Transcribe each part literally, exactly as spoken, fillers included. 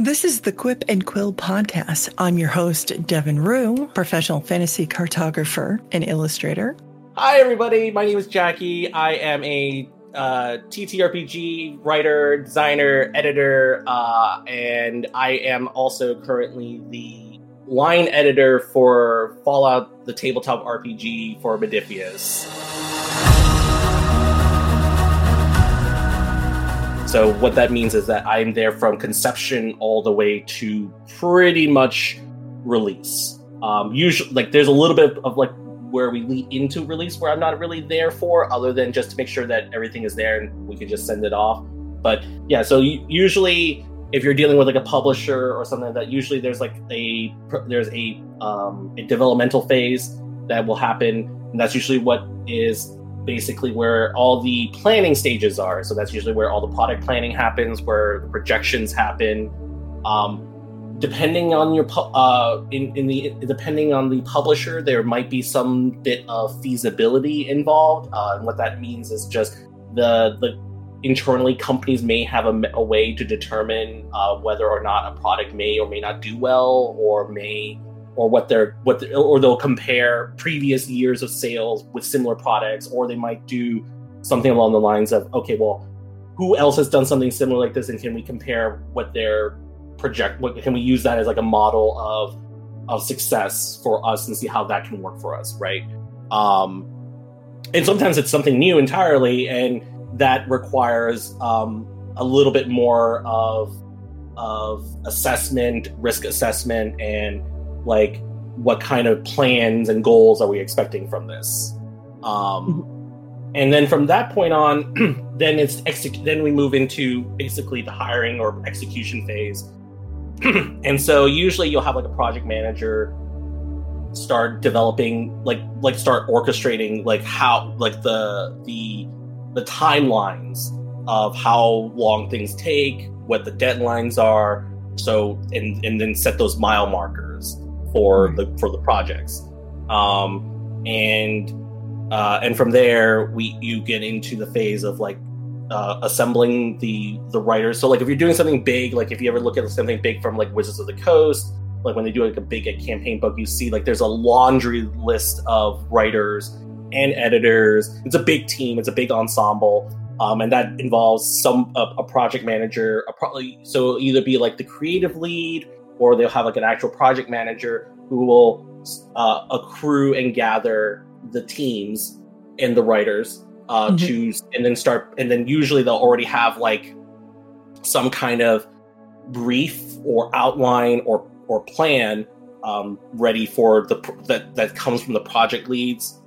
This is the Quip and Quill Podcast. I'm your host, Devin Rue, professional fantasy cartographer and illustrator. Hi, everybody. My name is Jacky. I am a uh, T T R P G writer, designer, editor, uh, and I am also currently the line editor for Fallout, the tabletop R P G for Modiphius. So what that means is that I'm there from conception all the way to pretty much release. Um, usually, like there's a little bit of like where we lead into release where I'm not really there for, other than just to make sure that everything is there and we can just send it off. But yeah, so usually if you're dealing with like a publisher or something like that, usually there's like a there's a um, a developmental phase that will happen, and that's usually what is. Basically where all the planning stages are. So that's usually where all the product planning happens, where the projections happen. Um, depending on your pu- uh, in, in the depending on the publisher, there might be some bit of feasibility involved. Uh, and what that means is just the the internally companies may have a, a way to determine uh, whether or not a product may or may not do well, or may. Or what they're what they're, or they'll compare previous years of sales with similar products, or they might do something along the lines of, okay, well, who else has done something similar like this, and can we compare what their project? What can we use that as like a model of of success for us and see how that can work for us, right? Um, and sometimes it's something new entirely, and that requires um, a little bit more of of assessment, risk assessment, and like what kind of plans and goals are we expecting from this? Um, and then from that point on, then it's exec- then we move into basically the hiring or execution phase. And so usually you'll have like a project manager start developing, like like start orchestrating like how like the the the timelines of how long things take, what the deadlines are, so and and then set those mile markers. For the for the projects, um, and uh, and from there we you get into the phase of like uh, assembling the the writers. So like if you're doing something big, like if you ever look at something big from like Wizards of the Coast, like when they do like a big campaign book, you see like there's a laundry list of writers and editors. It's a big team. It's a big ensemble, um, and that involves some a, a project manager. A probably so it'll either be like the creative lead. Or they'll have like an actual project manager who will uh, accrue and gather the teams and the writers uh, mm-hmm. choose and then start. And then usually they'll already have like some kind of brief or outline or, or plan um, ready for the, that, that comes from the project leads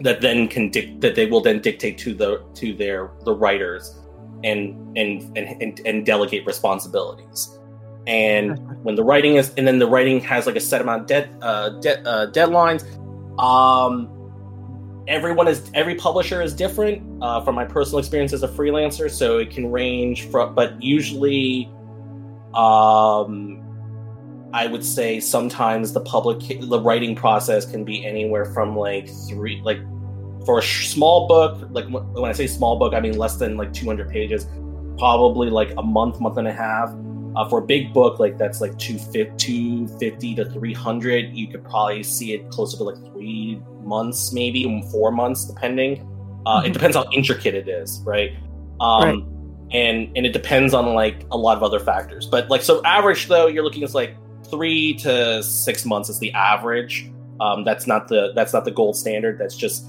that then can dic- that they will then dictate to the, to their, the writers and, and, and, and, and delegate responsibilities. And when the writing is, and then the writing has like a set amount of dead, uh, de- uh, deadlines. Um, everyone is, every publisher is different. Uh, from my personal experience as a freelancer, so it can range from. But usually, um, I would say sometimes the public, the writing process can be anywhere from like three, like for a small book. Like when I say small book, I mean less than like two hundred pages. Probably like a month, month and a half. Uh, for a big book, like that's like two fifty to three hundred, you could probably see it closer to like three months, maybe four months, depending. Uh, mm-hmm. It depends how intricate it is, right? Um, right. And and it depends on like a lot of other factors. But like, so average though, you're looking at like three to six months is the average. Um, that's not the that's not the gold standard. That's just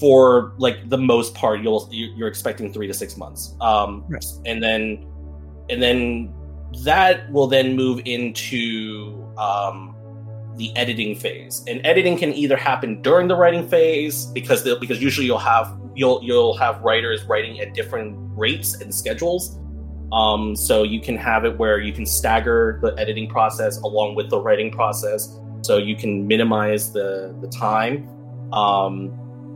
for like the most part, you'll you're expecting three to six months. Um, right. And then. And then that will then move into um, the editing phase. And editing can either happen during the writing phase because because usually you'll have you'll you'll have writers writing at different rates and schedules. Um, so you can have it where you can stagger the editing process along with the writing process, so you can minimize the the time um,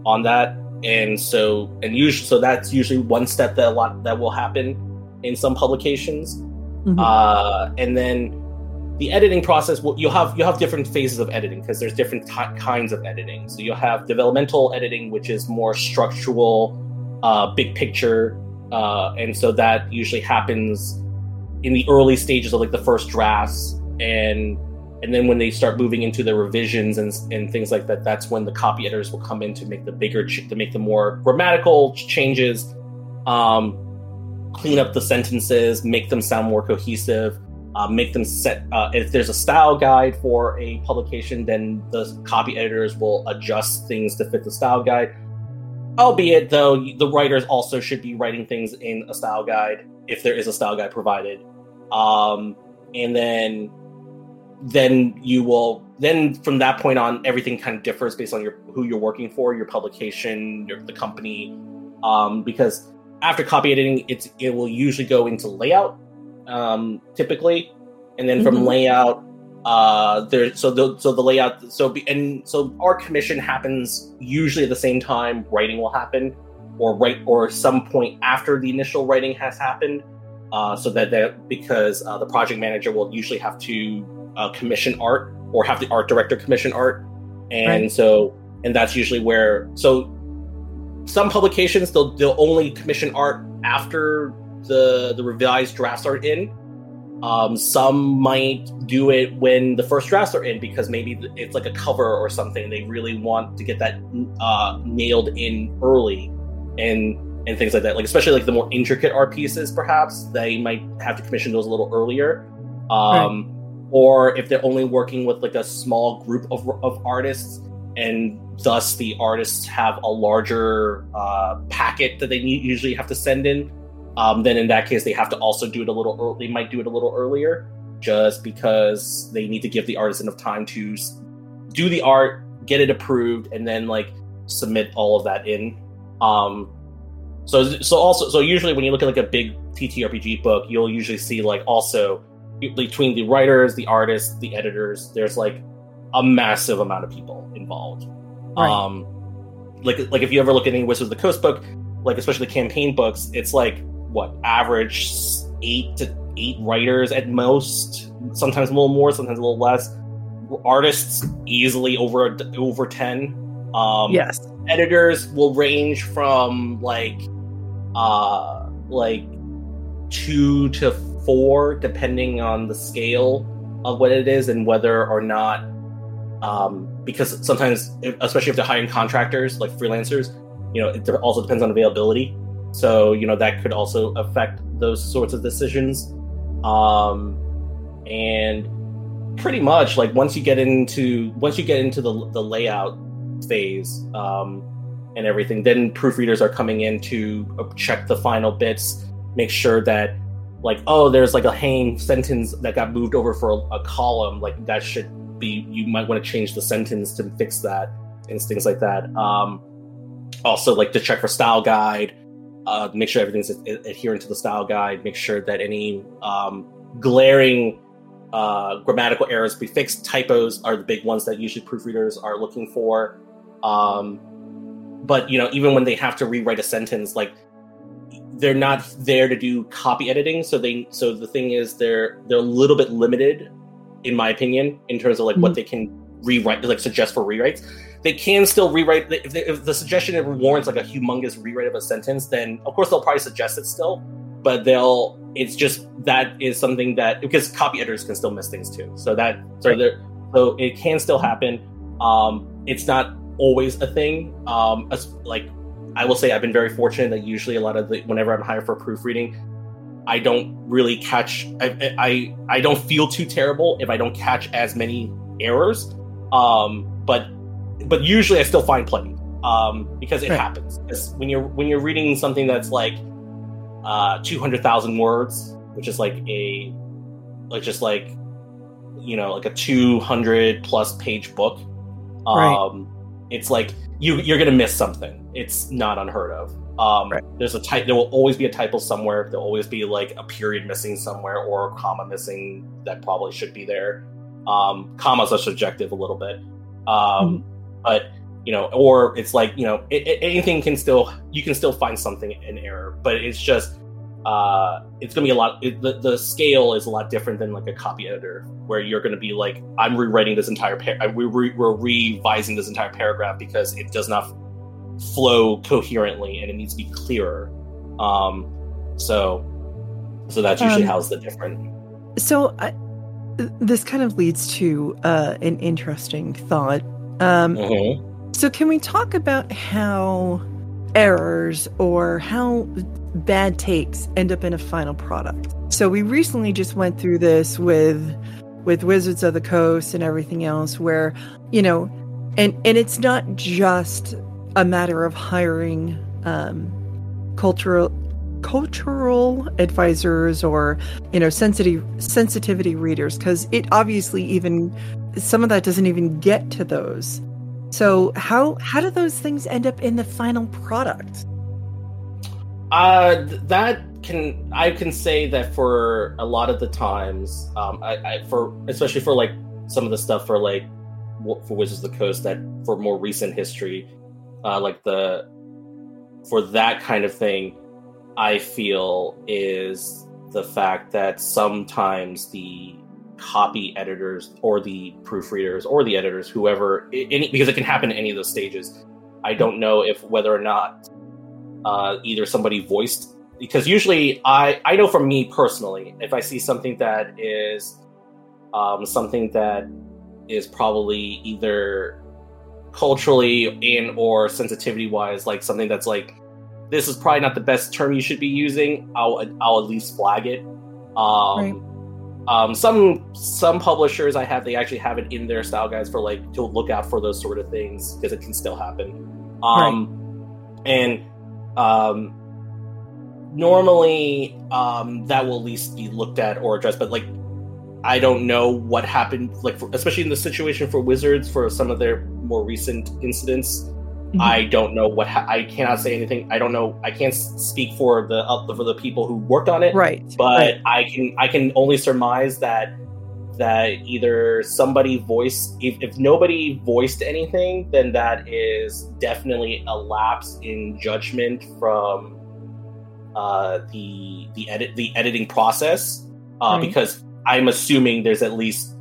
on that. And so and usually so that's usually one step that a lot that will happen. In some publications, mm-hmm. uh, and then the editing process. Well, you'll have you'll have different phases of editing because there's different t- kinds of editing. So you'll have developmental editing, which is more structural, uh, big picture, uh, and so that usually happens in the early stages of like the first drafts, and and then when they start moving into the revisions and and things like that, that's when the copy editors will come in to make the bigger ch- to make the more grammatical changes, um, clean up the sentences, make them sound more cohesive, uh, make them set. Uh, if there's a style guide for a publication, then the copy editors will adjust things to fit the style guide. Albeit, though, the writers also should be writing things in a style guide if there is a style guide provided, um, and then then you will then from that point on everything kind of differs based on your who you're working for, your publication, your, the company, um, because after copy editing, it's it will usually go into layout, um, typically, and then from mm-hmm. layout. Uh, there, so the so the layout, so be, and so our commission happens usually at the same time writing will happen, or right or some point after the initial writing has happened, uh, so that that because uh, the project manager will usually have to uh, commission art or have the art director commission art, and right. so and that's usually where so some publications they'll they'll only commission art after the the revised drafts are in. Um, some might do it when the first drafts are in because maybe it's like a cover or something. They really want to get that uh, nailed in early, and and things like that. Like especially like the more intricate art pieces, perhaps they might have to commission those a little earlier. Um, right. Or if they're only working with like a small group of of artists, and thus the artists have a larger uh, packet that they usually have to send in. Um, then in that case, they have to also do it a little early. They might do it a little earlier just because they need to give the artist enough time to do the art, get it approved, and then like submit all of that in. Um, so, so also, so usually when you look at like a big T T R P G book, you'll usually see like also between the writers, the artists, the editors, there's like a massive amount of people involved. Right. Um, like, like if you ever look at any Wizards of the Coast book, like especially the campaign books, it's like, what average eight to eight writers at most, sometimes a little more, sometimes a little less. Artists easily over over ten. Um, yes, editors will range from like uh, like two to four, depending on the scale of what it is and whether or not. Um, because sometimes, especially if they're hiring contractors like freelancers, you know, it also depends on availability. So, you know, that could also affect those sorts of decisions. Um, and pretty much like once you get into once you get into the the layout phase um, and everything, then proofreaders are coming in to check the final bits, make sure that like, oh, there's like a hanging sentence that got moved over for a, a column. Like that should be you might want to change the sentence to fix that and things like that. Um, also, like to check for style guide. Uh, make sure everything's ad- adherent to the style guide. Make sure that any um, glaring uh, grammatical errors be fixed. Typos are the big ones that usually proofreaders are looking for. Um, but you know, even when they have to rewrite a sentence, like they're not there to do copy editing. So they, so the thing is, they're they're a little bit limited, in my opinion, in terms of like mm-hmm. what they can rewrite, like suggest for rewrites. They can still rewrite if, they, if the suggestion it warrants like a humongous rewrite of a sentence. Then of course they'll probably suggest it still, but they'll. It's just that is something that because copy editors can still miss things too. So that so there so it can still happen. Um, it's not always a thing. Um, as, like I will say, I've been very fortunate that usually a lot of the whenever I'm hired for proofreading, I don't really catch. I I, I don't feel too terrible if I don't catch as many errors. Um, but But usually, I still find plenty um, because it right. happens. Because when you're when you're reading something that's like uh, two hundred thousand words, which is like a like just like you know like a two hundred plus page book, um, right. it's like you you're gonna miss something. It's not unheard of. Um, right. There's a type. There will always be a typo somewhere. There'll always be like a period missing somewhere or a comma missing that probably should be there. Um, commas are subjective a little bit. Um, mm-hmm. But, you know, or it's like, you know, it, it, anything can still, you can still find something in error, but it's just, uh, it's going to be a lot, it, the, the scale is a lot different than like a copy editor where you're going to be like, I'm rewriting this entire, par- we're, re- we're revising this entire paragraph because it does not flow coherently and it needs to be clearer. Um, so So that's usually um, how's the different. So I, this kind of leads to uh, an interesting thought. Um, mm-hmm. So can we talk about how errors or how bad takes end up in a final product? So we recently just went through this with with Wizards of the Coast and everything else where, you know, and, and it's not just a matter of hiring um, cultural cultural advisors or, you know, sensitive sensitivity readers, because it obviously even some of that doesn't even get to those. So how how do those things end up in the final product? Uh, that can I can say that for a lot of the times, um, I, I for especially for like some of the stuff for like for Wizards of the Coast that for more recent history, uh, like the for that kind of thing, I feel is the fact that sometimes the copy editors or the proofreaders or the editors, whoever, any, because it can happen at any of those stages. I don't know if whether or not uh, either somebody voiced, because usually I, I know from me personally, if I see something that is um, something that is probably either culturally in or sensitivity wise, like something that's like, this is probably not the best term you should be using, I'll I'll at least flag it. Um, right. Um, some some publishers I have, they actually have it in their style guides for like to look out for those sort of things because it can still happen. Um, right. And um, normally um, that will at least be looked at or addressed. But like, I don't know what happened, like for, especially in the situation for Wizards for some of their more recent incidents. Mm-hmm. I don't know what ha- I cannot say anything. I don't know. I can't speak for the uh, for the people who worked on it. Right. But right. I can I can only surmise that that either somebody voiced if, if nobody voiced anything, then that is definitely a lapse in judgment from uh, the the edit the editing process uh, right. Because I'm assuming there's at least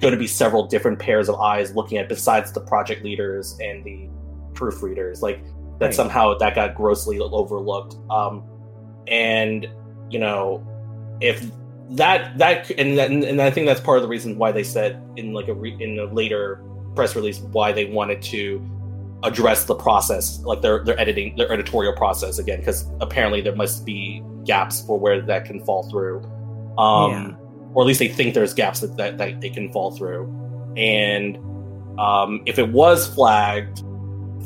going to be several different pairs of eyes looking at besides the project leaders and the proofreaders, like that right. Somehow that got grossly overlooked, um and you know if that that and, that and I think that's part of the reason why they said in like a re, in a later press release why they wanted to address the process, like their their editing their editorial process again, because apparently there must be gaps for where that can fall through, um yeah. or at least they think there's gaps that, that that they can fall through, and um if it was flagged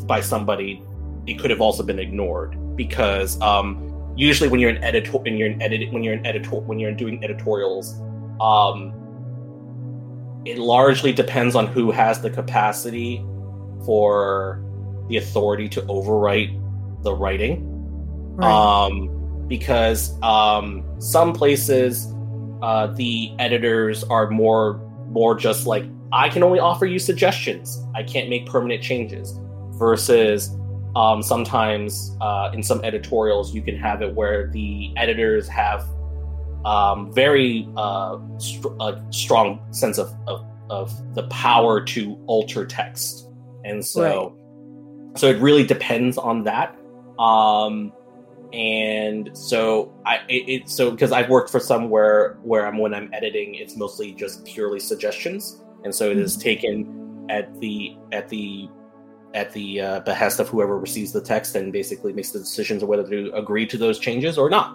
by somebody, it could have also been ignored because um, usually when you're an editor, when you're an edit, when you're an editor, when you're doing editorials, um, it largely depends on who has the capacity for the authority to overwrite the writing, right. um, because um, some places uh, the editors are more more just like, I can only offer you suggestions. I can't make permanent changes. Versus um, sometimes uh, in some editorials, you can have it where the editors have um, very uh, st- a strong sense of, of of the power to alter text. And so right. so it really depends on that. Um, and so I it, it so because I've worked for some where where I'm when I'm editing, it's mostly just purely suggestions. And so it mm-hmm. is taken at the at the at the uh, behest of whoever receives the text and basically makes the decisions of whether to agree to those changes or not.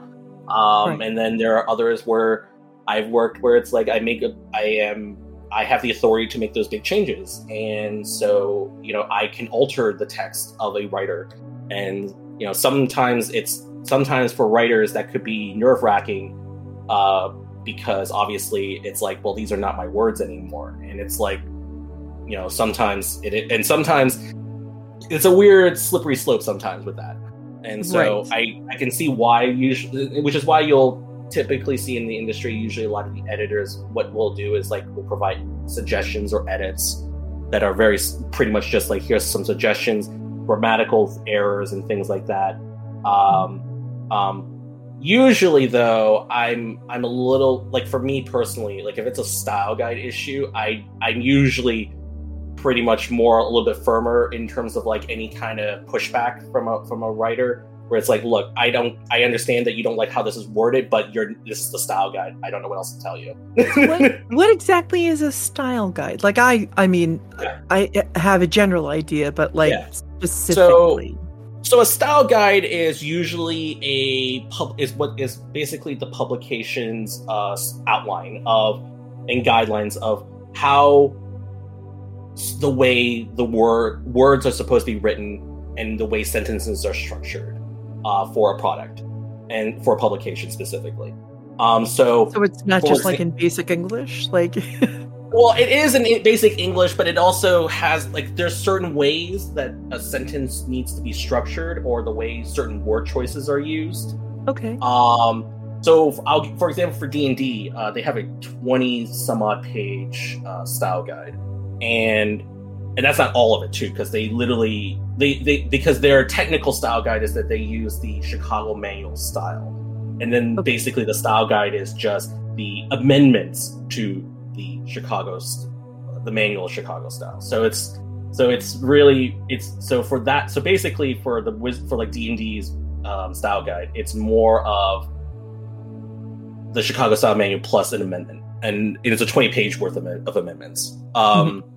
Um, right. And then there are others where I've worked where it's like I make a, I am, I have the authority to make those big changes. And so, you know, I can alter the text of a writer. And, you know, sometimes it's, sometimes for writers that could be nerve wracking uh, because obviously it's like, well, these are not my words anymore. And it's like, you know, sometimes it, it and sometimes, it's a weird slippery slope sometimes with that. And so right. I, I can see why usually, which is why you'll typically see in the industry, usually a lot of the editors, what we'll do is like, we'll provide suggestions or edits that are very pretty much just like, here's some suggestions, grammatical errors and things like that. Um, um, usually though, I'm, I'm a little like for me personally, like if it's a style guide issue, I, I'm usually pretty much more a little bit firmer in terms of like any kind of pushback from a from a writer where it's like, look, I don't, I understand that you don't like how this is worded, but you're, this is the style guide. I don't know what else to tell you. what, what exactly is a style guide? Like, I, I mean, yeah. I have a general idea, but like yeah. specifically. So, so a style guide is usually a pub is what is basically the publication's uh, outline of and guidelines of how the way the word words are supposed to be written and the way sentences are structured. Uh, for a product and for publication specifically. Um, so, so it's not just like in basic English, like. Well, it is in basic English, but it also has like there's certain ways that a sentence needs to be structured, or the way certain word choices are used. Okay. Um. So, I'll, for example, for D and D, uh, they have a twenty some odd page uh, style guide, and. And that's not all of it too, because they literally they, they because their technical style guide is that they use the Chicago Manual style, and then okay. basically the style guide is just the amendments to the Chicago the Manual Chicago style. So it's so it's really it's so for that so basically for the for like D and D's um, style guide, it's more of the Chicago style manual plus an amendment, and it's a twenty page worth of, of amendments. Um, mm-hmm.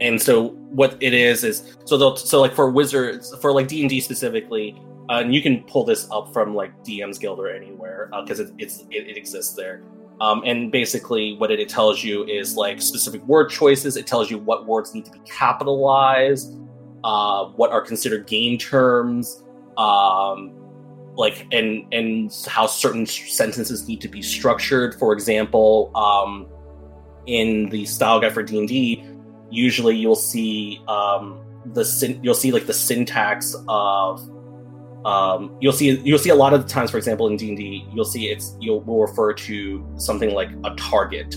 And so what it is is so they'll so like for Wizards for like D and D specifically, uh, and you can pull this up from like D M's Guild or anywhere because uh, it, it's it, it exists there. Um, and basically what it, it tells you is like specific word choices. It tells you what words need to be capitalized, uh, what are considered game terms, um, like and and how certain sentences need to be structured. For example, um, in the style guide for D and D. Usually, you'll see um, the syn- you'll see like the syntax of um, you'll see you'll see a lot of the times, for example, in D and D, you'll see it's you'll we'll refer to something like a target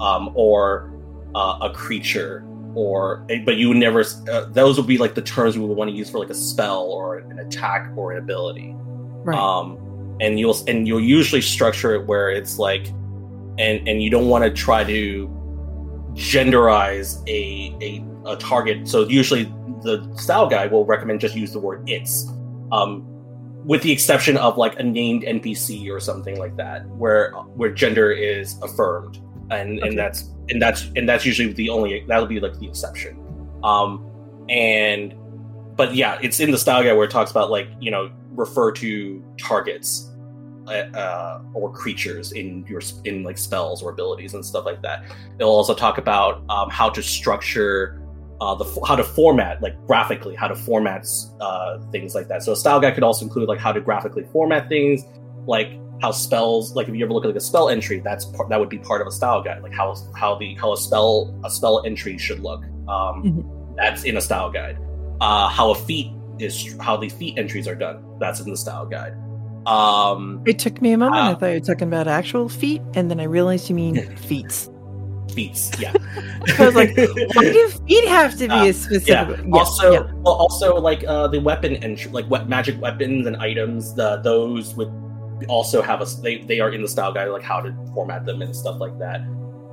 um, or uh, a creature, or but you would never uh, those would be like the terms we would want to use for like a spell or an attack or an ability, right. um, and you'll and you'll usually structure it where it's like, and and you don't want to try to. Genderize a, a a target, so usually the style guide will recommend just use the word "its," um, with the exception of like a named N P C or something like that, where where gender is affirmed, and, okay. and that's and that's and that's usually the only that'll be like the exception, um, and but yeah, it's in the style guide where it talks about like you know refer to targets. Uh, or creatures in your in like spells or abilities and stuff like that. It'll also talk about um, how to structure uh, the how to format like graphically how to format uh, things like that. So a style guide could also include like how to graphically format things, like how spells like if you ever look at like a spell entry, that's part, that would be part of a style guide, like how how the how a spell a spell entry should look. Um, mm-hmm. That's in a style guide. Uh, how a feat is how the feat entries are done. That's in the style guide. Um, it took me a moment. Uh, I thought you were talking about actual feet, and then I realized you mean feats. Feats, yeah. I was like, why do feet have to be uh, a specific? Yeah. Yeah. Also, yeah. Well, also like uh, the weapon entry, like what magic weapons and items, the, those would also have a. They they are in the style guide, like how to format them and stuff like that.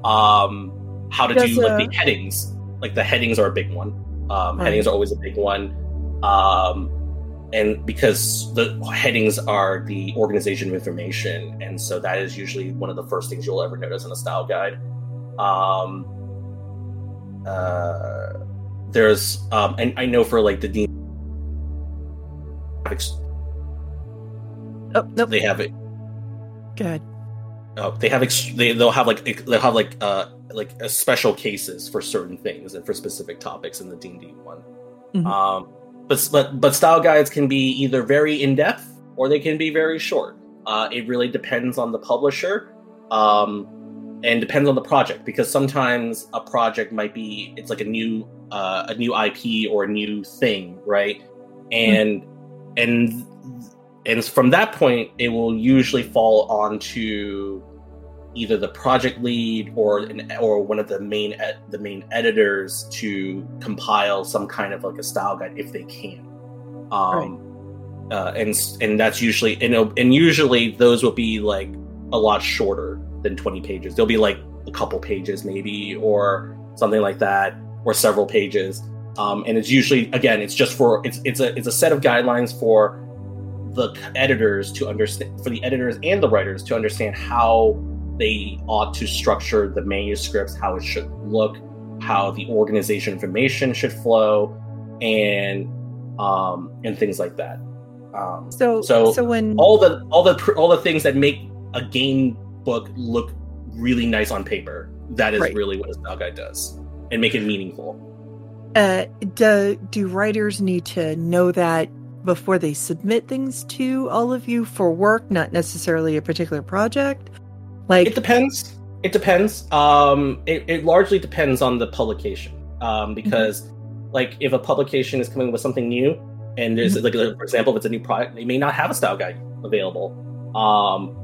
Um, how to Does, do like uh, the headings, like the headings are a big one. Um, right. Headings are always a big one. Um. And because the headings are the organization of information, and so that is usually one of the first things you'll ever notice in a style guide. Um, uh, there's, um, and I know for like the D. Oh no, they have it. Go ahead. Oh, they have ex- they they'll have like they'll have like uh like uh, special cases for certain things and for specific topics in the D and D one. Mm-hmm. Um. But, but but style guides can be either very in-depth or they can be very short. Uh, it really depends on the publisher um, and depends on the project, because sometimes a project might be, it's like a new uh, a new I P or a new thing, right? And, mm-hmm. and, and from that point, it will usually fall onto either the project lead or an, or one of the main ed, the main editors to compile some kind of like a style guide if they can, um, right. uh, and and that's usually and and usually those will be like a lot shorter than twenty pages. They'll be like a couple pages maybe or something like that, or several pages. Um, and it's usually again it's just for it's it's a it's a set of guidelines for the editors to understand, for the editors and the writers to understand how they ought to structure the manuscripts, how it should look, how the organization information should flow, and um, and things like that. Um, so, so, so when all the all the all the things that make a game book look really nice on paper, that is right. really what a style guide does, and make it meaningful. Uh, do do writers need to know that before they submit things to all of you for work, not necessarily a particular project? Like, it depends. It depends. Um, it, it largely depends on the publication, um, because, mm-hmm. like, if a publication is coming with something new, and there's mm-hmm. like, like, for example, if it's a new product, they may not have a style guide available. Um,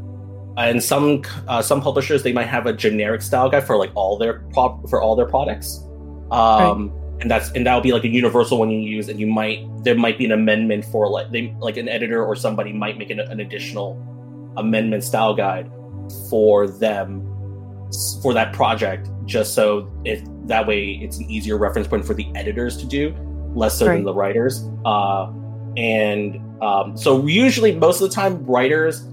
and some uh, some publishers, they might have a generic style guide for like all their pro- for all their products, um, right. and that's and that would be like a universal one you use. And you might there might be an amendment for like they like an editor or somebody might make an, an additional amendment style guide for them. For that project, just so if that way it's an easier reference point for the editors to do, less so right. than the writers. Uh, and um, so usually most of the time writers,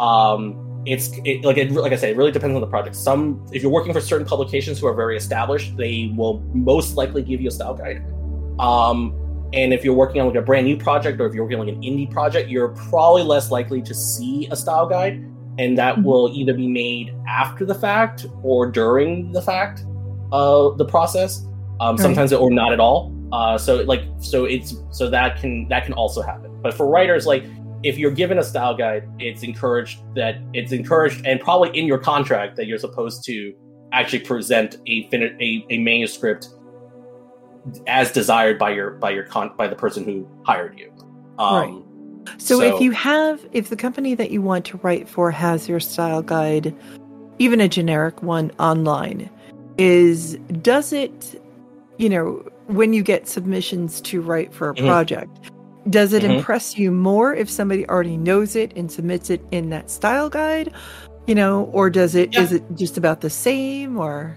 um, it's it, like it, like I said, it really depends on the project. Some, if you're working for certain publications who are very established, they will most likely give you a style guide. Um, and if you're working on like a brand new project, or if you're working on like an indie project, you're probably less likely to see a style guide. And that will either be made after the fact or during the fact of uh, the process. Um, sometimes, right. or not at all. Uh, so, like, so it's so that can that can also happen. But for writers, like, if you're given a style guide, it's encouraged that it's encouraged, and probably in your contract that you're supposed to actually present a fin- a, a manuscript as desired by your by your con- by the person who hired you. Um, right. So, so if you have, if the company that you want to write for has your style guide, even a generic one online, is, does it, you know, when you get submissions to write for a mm-hmm. project, does it mm-hmm. impress you more if somebody already knows it and submits it in that style guide, you know, or does it, yeah. is it just about the same, or?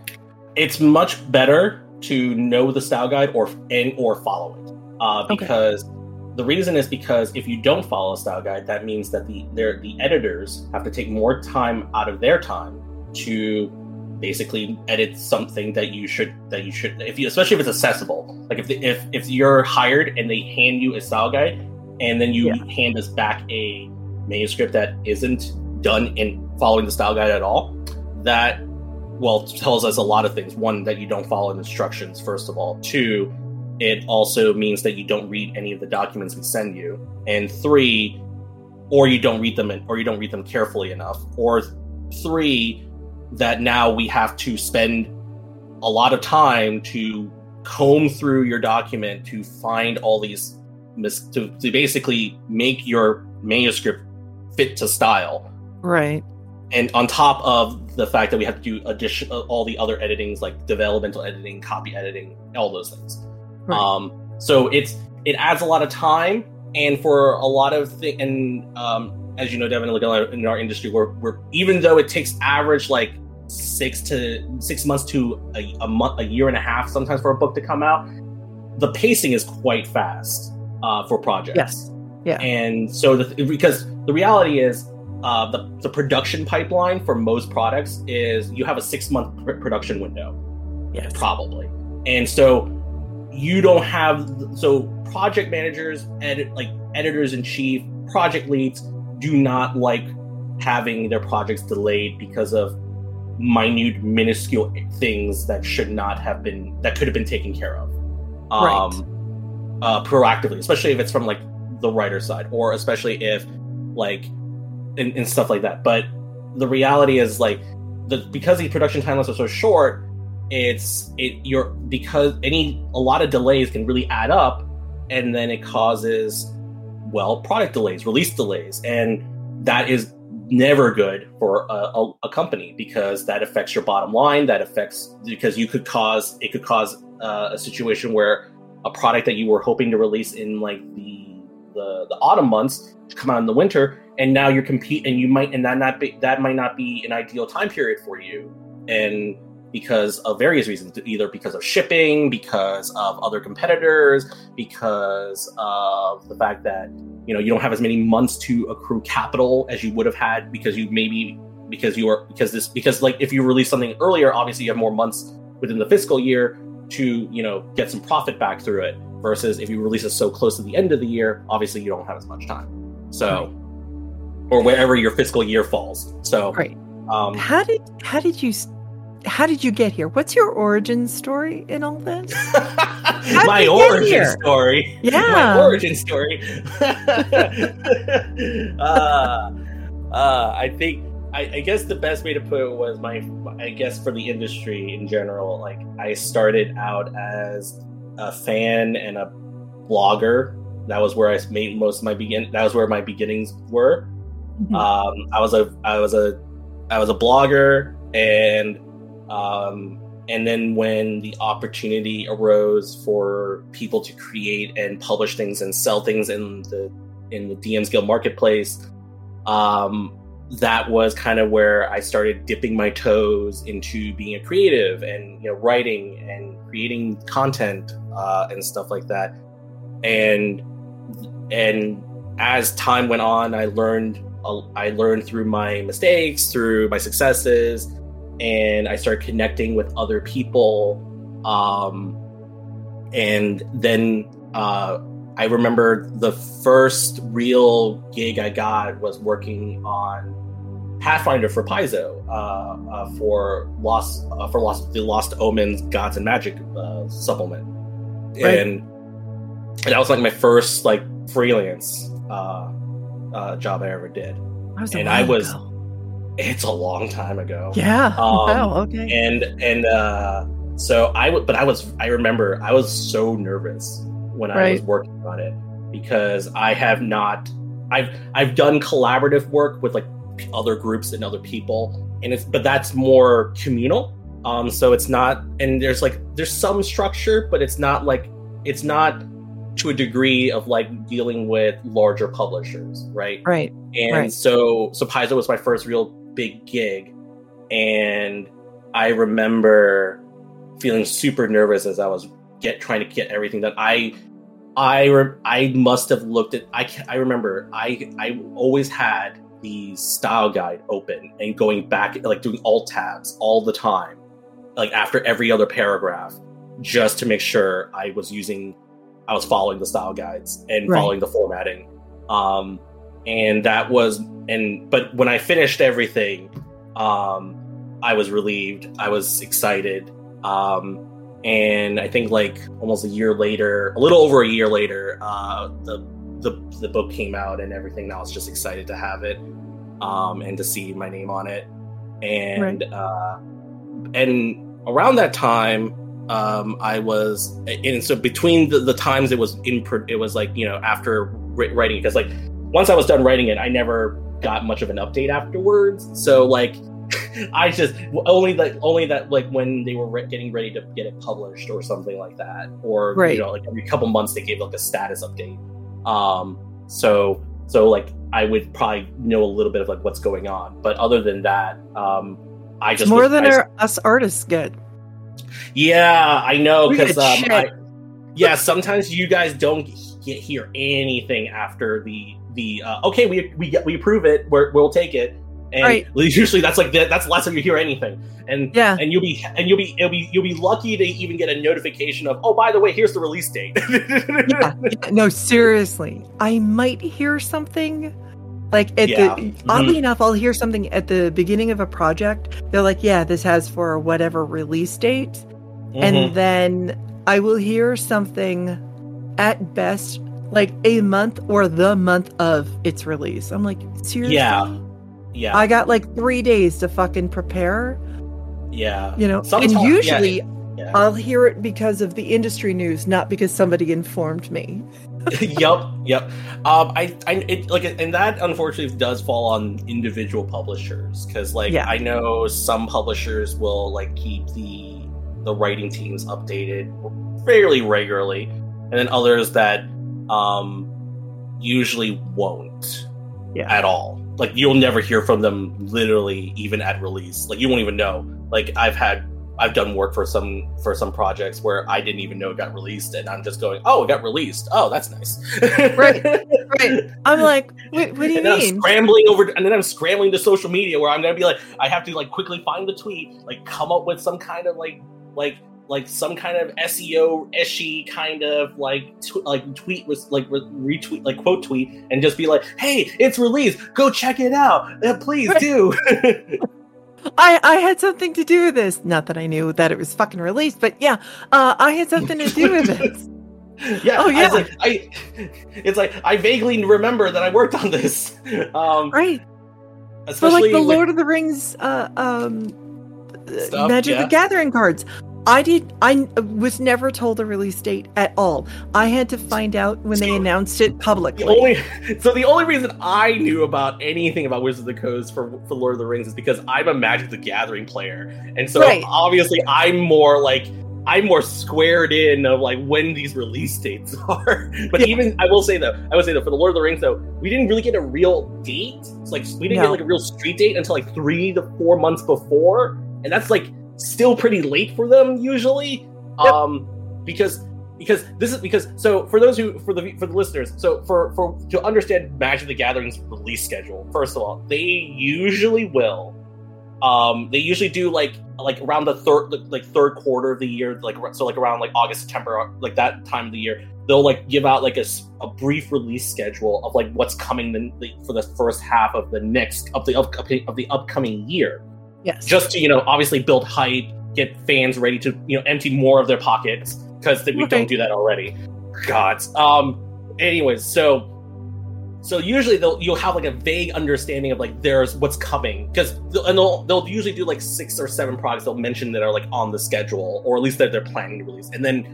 It's much better to know the style guide or, and, or follow it, uh, because okay. the reason is because if you don't follow a style guide, that means that the their, the editors have to take more time out of their time to basically edit something that you should that you should if you, especially if it's accessible. Like if the, if if you're hired and they hand you a style guide, and then you yeah. hand us back a manuscript that isn't done in following the style guide at all, that well tells us a lot of things. One, that you don't follow instructions, first of all. Two, it also means that you don't read any of the documents we send you, and three, or you don't read them, in, or you don't read them carefully enough, or three, that now we have to spend a lot of time to comb through your document to find all these, mis- to, to basically make your manuscript fit to style. Right. And on top of the fact that we have to do addition, all the other editings, like developmental editing, copy editing, all those things. Right. Um, so it's it adds a lot of time, and for a lot of things, and um, as you know, Devin, in our industry, we're, we're even though it takes average like six to six months to a, a month, a year and a half sometimes for a book to come out, the pacing is quite fast uh, for projects. Yes, yeah, and so the, because the reality is uh, the the production pipeline for most products is you have a six month pr- production window, yes, probably, and so. You don't have so project managers edit like editors in chief, project leads do not like having their projects delayed because of minute, minuscule things that should not have been that could have been taken care of, um, right. uh, proactively, especially if it's from like the writer side, or especially if like and, and stuff like that. But the reality is like the because the production timelines are so short. It's it you're because any a lot of delays can really add up, and then it causes well product delays, release delays, and that is never good for a, a, a company because that affects your bottom line. That affects because you could cause it could cause uh, a situation where a product that you were hoping to release in like the the, the autumn months to come out in the winter, and now you're compete and you might and that not be, that might not be an ideal time period for you, and. Because of various reasons, either because of shipping, because of other competitors, because of the fact that you know, you don't have as many months to accrue capital as you would have had because you maybe because you are because this because like if you release something earlier, obviously you have more months within the fiscal year to, you know, get some profit back through it, versus if you release it so close to the end of the year, obviously you don't have as much time. So right. Or wherever your fiscal year falls. So right. um, how did how did you how did you get here? What's your origin story in all this? my, origin story, yeah. my origin story. uh, uh, I think I, I guess the best way to put it was my I guess for the industry in general. Like, I started out as a fan and a blogger. That was where I made most of my begin. That was where my beginnings were. Mm-hmm. Um, I was a I was a I was a blogger, and um, and then when the opportunity arose for people to create and publish things and sell things in the in the D M's Guild marketplace, um, that was kind of where I started dipping my toes into being a creative and, you know, writing and creating content uh, and stuff like that. And and as time went on, I learned. I learned through my mistakes, through my successes, and I started connecting with other people. Um, and then uh, I remember the first real gig I got was working on Pathfinder for Paizo, uh, uh, for Lost uh, for Lost the Lost Omens Gods and Magic uh, supplement, right. and and that was like my first like freelance. Uh, Uh, job I ever did, and I was. Ago. It's a long time ago. Yeah. Um, wow. Okay. And and uh, so I, w- but I was. I remember I was so nervous when right. I was working on it, because I have not. I've I've done collaborative work with like other groups and other people, and it's but that's more communal. Um. So it's not, and there's like there's some structure, but it's not like it's not. to a degree of like dealing with larger publishers, right? Right. And right. so, so Paizo was my first real big gig, and I remember feeling super nervous as I was get trying to get everything done. I, I, re- I must have looked at. I I remember I I always had the style guide open and going back, like doing alt tabs all the time, like after every other paragraph, just to make sure I was using. I was following the style guides and right. following the formatting. Um, and that was, and, but when I finished everything, um, I was relieved. I was excited. Um, and I think like almost a year later, a little over a year later, uh, the, the, the book came out and everything. And I was just excited to have it, um, and to see my name on it. And, right. uh, and around that time, Um, I was, and so between the, the times it was in, it was like, you know, after writing, because like once I was done writing it, I never got much of an update afterwards. So like, I just only like only that like when they were re- getting ready to get it published or something like that, or right. you know, like every couple months they gave like a status update. Um, so so like I would probably know a little bit of like what's going on, but other than that, um, I just it's more was, than I, our, us artists get. Yeah, I know, because um, yeah, sometimes you guys don't get hear anything after the the uh, okay, we we we approve it, we're, we'll take it, and right. usually that's like the, that's the last time you hear anything, and yeah, and you'll be and you'll be it'll be you'll be lucky to even get a notification of, oh, by the way, here's the release date. yeah. No, seriously, I might hear something. Like, at yeah. the, oddly mm-hmm. enough, I'll hear something at the beginning of a project. They're like, yeah, this has for whatever release date. Mm-hmm. And then I will hear something at best, like a month or the month of its release. I'm like, seriously? Yeah. Yeah. I got like three days to fucking prepare. Yeah. You know, Sometimes, and usually yeah. Yeah. I'll hear it because of the industry news, not because somebody informed me. yep, yep. Um, I, I, it, like, and that unfortunately does fall on individual publishers, because, like, yeah. I know some publishers will like keep the the writing teams updated fairly regularly, and then others that um, usually won't yeah. at all. Like, you'll never hear from them, literally, even at release. Like, you won't even know. Like, I've had I've done work for some for some projects where I didn't even know it got released, and I'm just going, oh, it got released. Oh, that's nice. Right, right. I'm like, wait, what do you and mean? I'm scrambling over, and then I'm scrambling to social media where I'm gonna be like, I have to like quickly find the tweet, like come up with some kind of like like. like some kind of S E O eshy kind of like tw- like tweet was like re- retweet like quote tweet and just be like, hey, it's released, go check it out, uh, please right. do. I I had something to do with this. Not that I knew that it was fucking released, but yeah, uh, I had something to do with this. yeah, oh yeah. I was like, I, it's like I vaguely remember that I worked on this. Um, right. Especially but like the Lord of the Rings, uh, um, stuff, Magic yeah. the Gathering cards. I did. I was never told a release date at all. I had to find out when they announced it publicly. The only, so the only reason I knew about anything about Wizards of the Coast for, for Lord of the Rings is because I'm a Magic the Gathering player, and so right. obviously I'm more like I'm more squared in of like when these release dates are. But yeah. even I will say though, I will say though, for the Lord of the Rings though, we didn't really get a real date. It's like we didn't no. get like a real street date until like three to four months before, and that's like. Still pretty late for them usually, yep. um, because because this is because so for those who for the for the listeners so for for to understand Magic the Gathering's release schedule, first of all, they usually will, um, they usually do like like around the third like third quarter of the year, like so like around like August, September, like that time of the year, they'll like give out like a, a brief release schedule of like what's coming the, the, for the first half of the next of the up, of the upcoming year. Yes. Just to, you know, obviously build hype, get fans ready to, you know, empty more of their pockets because we okay. don't do that already. God. Um. Anyways, so so usually they'll you'll have like a vague understanding of like there's what's coming because and they'll they'll usually do like six or seven products they'll mention that are like on the schedule or at least that they're planning to release, and then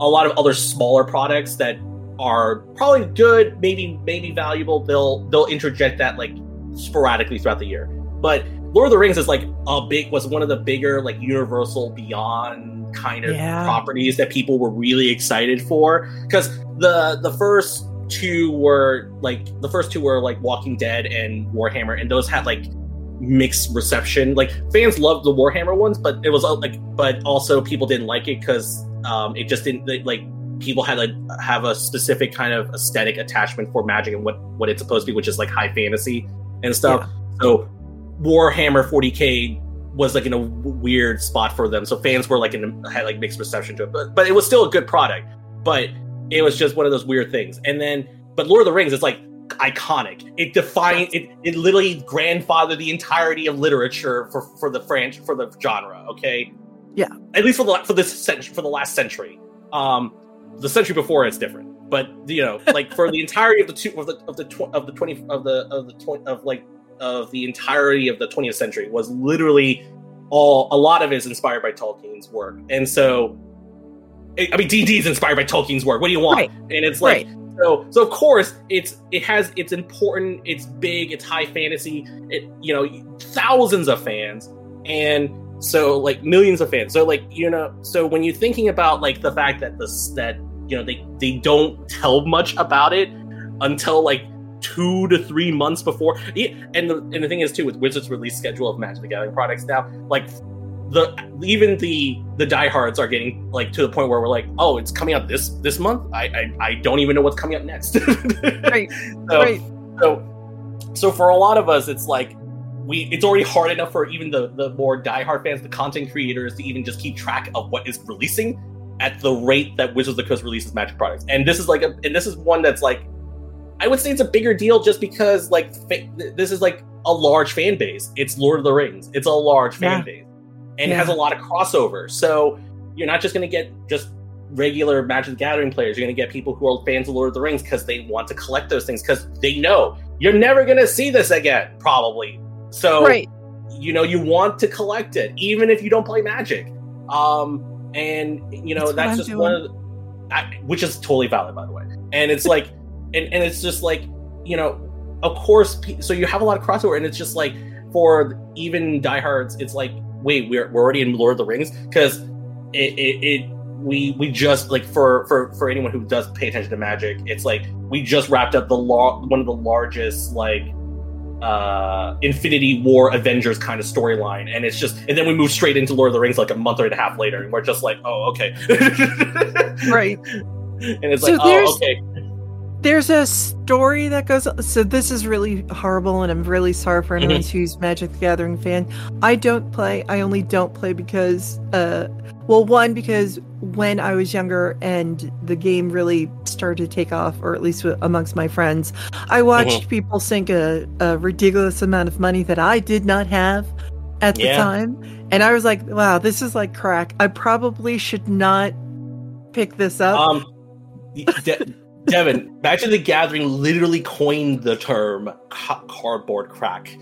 a lot of other smaller products that are probably good, maybe maybe valuable. They'll they'll interject that like sporadically throughout the year, but. Lord of the Rings is like a big was one of the bigger like Universal Beyond kind of yeah. properties that people were really excited for because the the first two were like the first two were like Walking Dead and Warhammer, and those had like mixed reception. Like fans loved the Warhammer ones, but it was like but also people didn't like it because um, it just didn't they, like people had like have a specific kind of aesthetic attachment for Magic and what what it's supposed to be, which is like high fantasy and stuff. Yeah. So. Warhammer forty K was like in a weird spot for them, so fans were like in had like mixed reception to it, but but it was still a good product. But it was just one of those weird things. And then, but Lord of the Rings is like iconic. It defines it. It literally grandfathered the entirety of literature for for the French for the genre. Okay, yeah, at least for the for this century for the last century. Um, the century before it's different. But you know, like for the entirety of the two of the of the tw- of the twenty of the of the tw- of like. of the entirety of the twentieth century was literally all a lot of it is inspired by Tolkien's work. And so I mean D and D is inspired by Tolkien's work. What do you want? Right. And it's like right. so so of course it's it has it's important, it's big, it's high fantasy, it you know, thousands of fans and so like millions of fans. So like you know so when you're thinking about like the fact that this that you know they they don't tell much about it until like two to three months before, yeah, and the and the thing is too with Wizards' release schedule of Magic the Gathering products now, like the even the the diehards are getting like to the point where we're like, oh, it's coming out this this month. I I, I don't even know what's coming up next. right. So, right. So so for a lot of us, it's like we it's already hard enough for even the the more diehard fans, the content creators, to even just keep track of what is releasing at the rate that Wizards of the Coast releases Magic products. And this is like a and this is one that's like. I would say it's a bigger deal just because, like, fa- this is like a large fan base. It's Lord of the Rings. It's a large fan yeah. base, and yeah. it has a lot of crossover. So you're not just going to get just regular Magic the Gathering players. You're going to get people who are fans of Lord of the Rings because they want to collect those things because they know you're never going to see this again, probably. So right. you know you want to collect it, even if you don't play Magic. Um, and you know that's, that's just doing. one of, the, I, which is totally valid, by the way. And it's like. And and it's just like, you know, of course, so you have a lot of crossover, and it's just like, for even diehards, it's like, wait, we're we're already in Lord of the Rings? Because it, it, it we we just, like, for, for, for anyone who does pay attention to Magic, it's like, we just wrapped up the law, one of the largest, like, uh, Infinity War Avengers kind of storyline. And it's just, and then we move straight into Lord of the Rings like a month or and a half later. And we're just like, oh, okay. Right. And it's so like, oh, okay. There's a story that goes on. So this is really horrible. And I'm really sorry for anyone mm-hmm. who's Magic the Gathering fan. I don't play. I only don't play because, uh, well, one, because when I was younger and the game really started to take off, or at least amongst my friends, I watched mm-hmm. people sink a, a ridiculous amount of money that I did not have at the yeah. time. And I was like, wow, this is like crack. I probably should not pick this up. Um, de- Devin, Magic the Gathering literally coined the term ca- cardboard crack.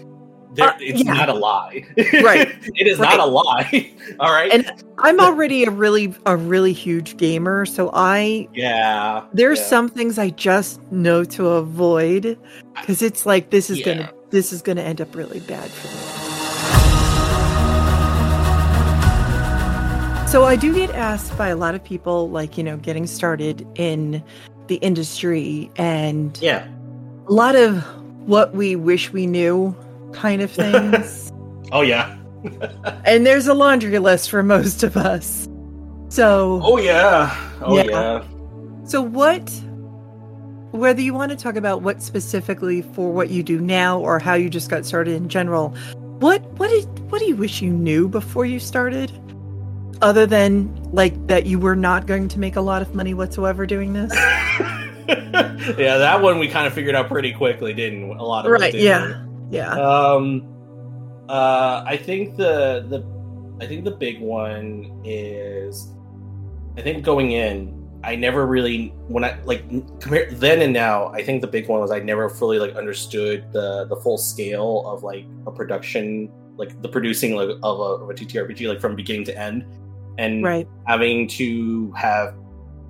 There, uh, it's yeah. not a lie. Right. It is right. not a lie. All right. And I'm already a really a really huge gamer, so I Yeah. There's yeah. some things I just know to avoid cuz it's like this is yeah. going to this is going to end up really bad for me. So I do get asked by a lot of people like, you know, getting started in the industry and yeah. a lot of what we wish we knew kind of things. Oh yeah. And there's a laundry list for most of us. So oh yeah. Oh yeah. yeah. So what, whether you want to talk about what specifically for what you do now or how you just got started in general, what what did, what do you wish you knew before you started? Other than like that you were not going to make a lot of money whatsoever doing this. Yeah, that one we kind of figured out pretty quickly, didn't we? A lot of right, yeah. Yeah. Um, uh, I think the the I think the big one is I think going in I never really when I like compare then and now I think the big one was I never fully like understood the the full scale of like a production like the producing like, of, a, of a T T R P G like from beginning to end and right. having to have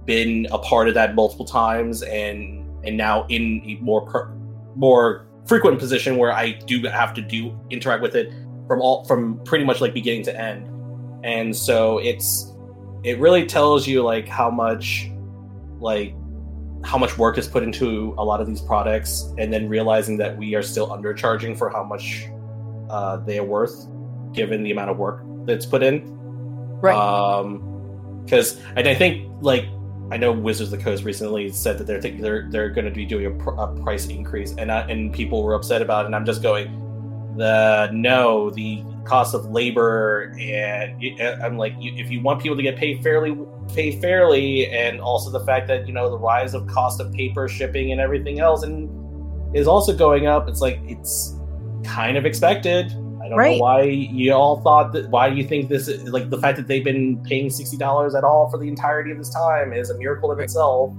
been a part of that multiple times and and now in a more per, more frequent position where I do have to do interact with it from all from pretty much like beginning to end. And so it's it really tells you like how much like how much work is put into a lot of these products and then realizing that we are still undercharging for how much uh they are worth given the amount of work that's put in. Right. Um because and I think like I know Wizards of the Coast recently said that they're th- they're they're going to be doing a, pr- a price increase, and I, and people were upset about it. And I'm just going, the no, the cost of labor, and it, I'm like, you, if you want people to get paid fairly, pay fairly, and also the fact that you know the rise of cost of paper, shipping, and everything else, and is also going up. It's like it's kind of expected. I don't right. know why you all thought that. Why do you think this is like the fact that they've been paying sixty dollars at all for the entirety of this time is a miracle in itself.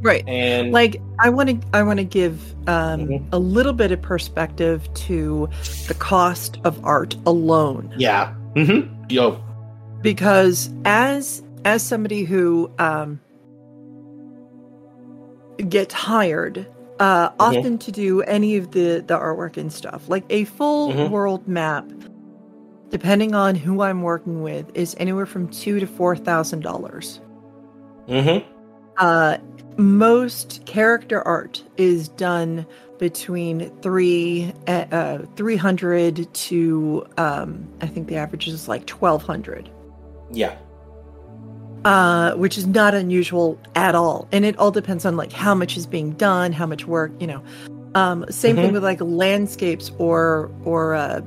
Right. And like, I want to, I want to give um, mm-hmm. a little bit of perspective to the cost of art alone. Yeah. Mm-hmm. Yo. Because as, as somebody who um, gets hired, Uh, often mm-hmm. to do any of the, the artwork and stuff. Like a full mm-hmm. world map, depending on who I'm working with, is anywhere from two to four thousand dollars. Mm-hmm. Uh, most character art is done between three uh three hundred to um I think the average is like twelve hundred. Yeah. Uh, which is not unusual at all. And it all depends on like how much is being done, how much work, you know. Um, same mm-hmm. thing with like landscapes or or uh,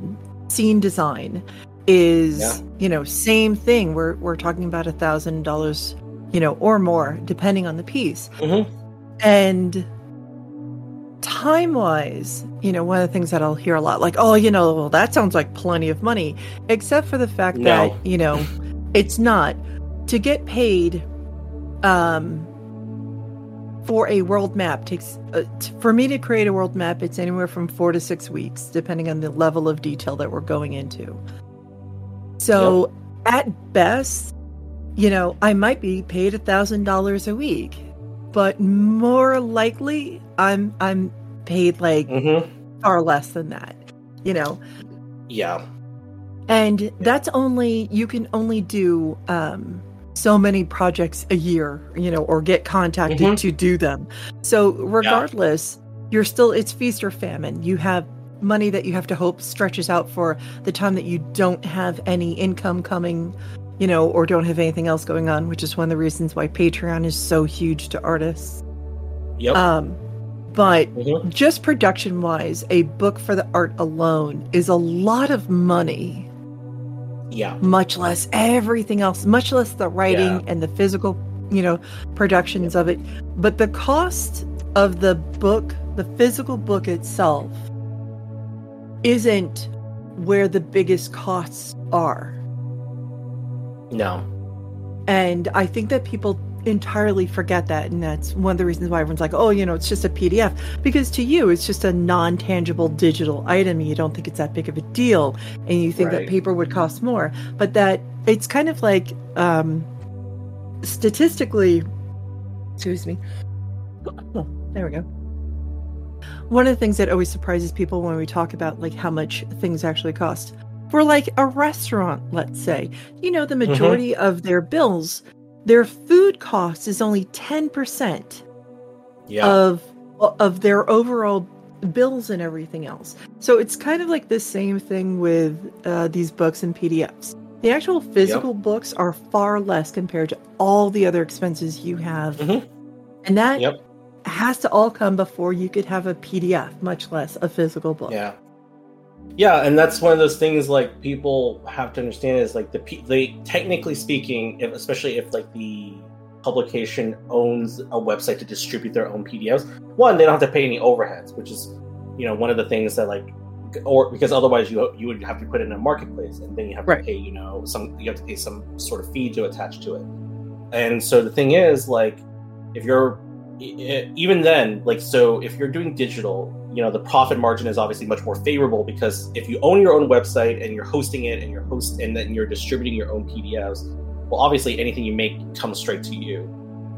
scene design is, yeah. you know, same thing. We're, we're talking about one thousand dollars, you know, or more, depending on the piece. Mm-hmm. And time-wise, you know, one of the things that I'll hear a lot, like, oh, you know, well, that sounds like plenty of money, except for the fact no. that, you know, it's not. To get paid um, for a world map takes, uh, t- for me to create a world map, it's anywhere from four to six weeks, depending on the level of detail that we're going into. So yep. at best, you know, I might be paid one thousand dollars a week, but more likely I'm, I'm paid like mm-hmm. far less than that, you know? Yeah. And that's only, you can only do, um, so many projects a year, you know, or get contacted mm-hmm. to do them. So regardless, yeah. you're still, it's feast or famine. You have money that you have to hope stretches out for the time that you don't have any income coming, you know, or don't have anything else going on, which is one of the reasons why Patreon is so huge to artists. Yep. Um, but mm-hmm. just production-wise, a book for the art alone is a lot of money. Yeah. Much less everything else, much less the writing yeah. and the physical, you know, productions yep. of it. But the cost of the book, the physical book itself, isn't where the biggest costs are. No. And I think that people entirely forget that, and that's one of the reasons why everyone's like, oh, you know, it's just a P D F. Because to you, it's just a non-tangible digital item, and you don't think it's that big of a deal, and you think right. that paper would cost more. But that it's kind of like, um, statistically, excuse me, oh, there we go. One of the things that always surprises people when we talk about like how much things actually cost, for like a restaurant, let's say, you know, the majority mm-hmm. of their bills, their food cost is only ten percent yeah. of of their overall bills and everything else. So it's kind of like the same thing with uh, these books and P D Fs. The actual physical yep. books are far less compared to all the other expenses you have. Mm-hmm. And that yep. has to all come before you could have a P D F, much less a physical book. Yeah. Yeah, and that's one of those things like people have to understand is like the they technically speaking, if, especially if like the publication owns a website to distribute their own P D Fs, one, they don't have to pay any overheads, which is, you know, one of the things that like, or because otherwise you you would have to put it in a marketplace and then you have right. to pay, you know, some you have to pay some sort of fee to attach to it. And so the thing is like if you're even then like so if you're doing digital, you know, the profit margin is obviously much more favorable because if you own your own website and you're hosting it and you're host and then you're distributing your own P D Fs, well, obviously anything you make comes straight to you.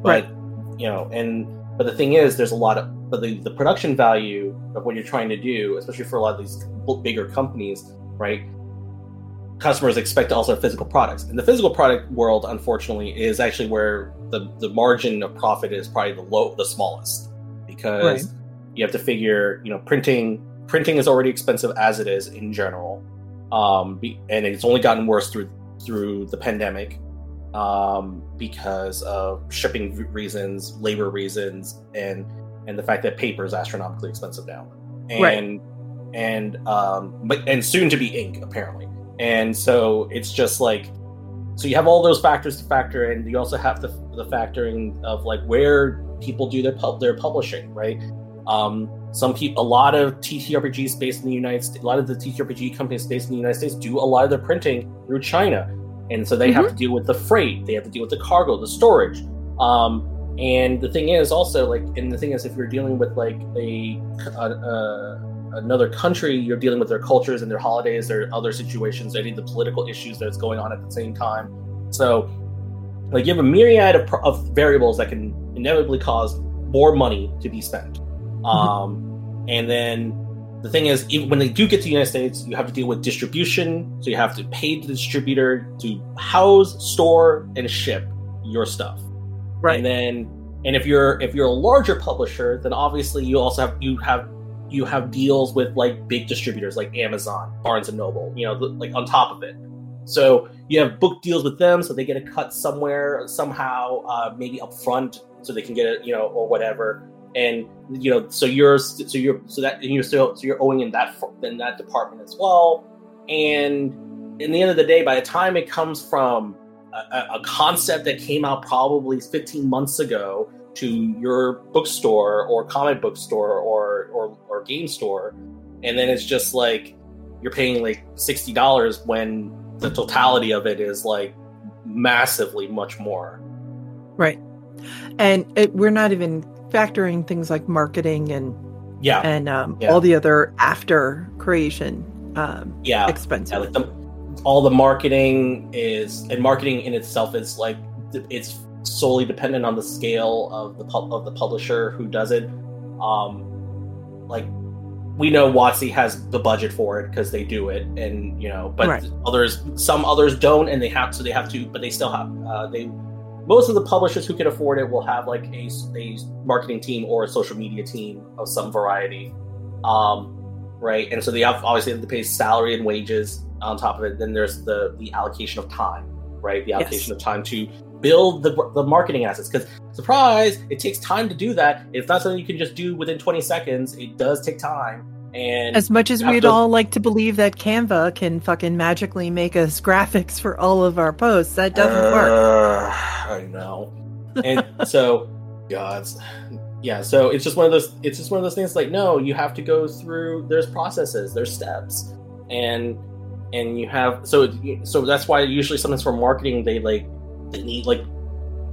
But, right. you know, and but the thing is, there's a lot of but the, the production value of what you're trying to do, especially for a lot of these bigger companies, right? Customers expect also physical products. And the physical product world, unfortunately, is actually where the, the margin of profit is probably the low, the smallest because. Right. You have to figure, you know, printing printing is already expensive as it is in general, um, be, and it's only gotten worse through through the pandemic um, because of shipping reasons, labor reasons, and and the fact that paper is astronomically expensive now, and right. and um, but and soon to be ink apparently, and so it's just like so you have all those factors to factor in. You also have the the factoring of like where people do their pub their publishing, right? Um, some people, a lot of T T R P Gs based in the United States, a lot of the T T R P G companies based in the United States do a lot of their printing through China. And so they mm-hmm. have to deal with the freight, they have to deal with the cargo, the storage. Um, and the thing is also like, and the thing is, if you're dealing with like a, a, a another country, you're dealing with their cultures and their holidays, their other situations, any of the political issues that's going on at the same time. So like you have a myriad of, of variables that can inevitably cause more money to be spent. Um, and then the thing is, even when they do get to the United States, you have to deal with distribution. So you have to pay the distributor to house, store, and ship your stuff. Right. And then, and if you're if you're a larger publisher, then obviously you also have you have you have deals with like big distributors like Amazon, Barnes and Noble. You know, like on top of it. So you have book deals with them, so they get a cut somewhere somehow, uh, maybe up front, so they can get it, you know, or whatever. And you know, so you're, so you're, so that and you're still, so you're owing in that in that department as well. And in the end of the day, by the time it comes from a, a concept that came out probably fifteen months ago to your bookstore or comic book store or or, or game store, and then it's just like you're paying like sixty dollars when the totality of it is like massively much more. Right, and it, we're not even. Factoring things like marketing and yeah and um yeah. all the other after creation um yeah expenses. Yeah, like the, all the marketing is and marketing in itself is like it's solely dependent on the scale of the pub, of the publisher who does it. Um like we know WotC has the budget for it because they do it, and you know but right. others some others don't, and they have so they have to but they still have uh they most of the publishers who can afford it will have like a, a marketing team or a social media team of some variety. Um, right? And so they obviously have to pay salary and wages on top of it. Then there's the, the allocation of time, right? The allocation yes. of time to build the the marketing assets. Because, surprise, it takes time to do that. It's not something you can just do within twenty seconds. It does take time. And as much as we'd to... all like to believe that Canva can fucking magically make us graphics for all of our posts, that doesn't uh, work. I know. And so, gods, yeah. So it's just one of those. It's just one of those things. Like, no, you have to go through. There's processes. There's steps, and and you have. So it, so that's why usually sometimes for marketing they like they need like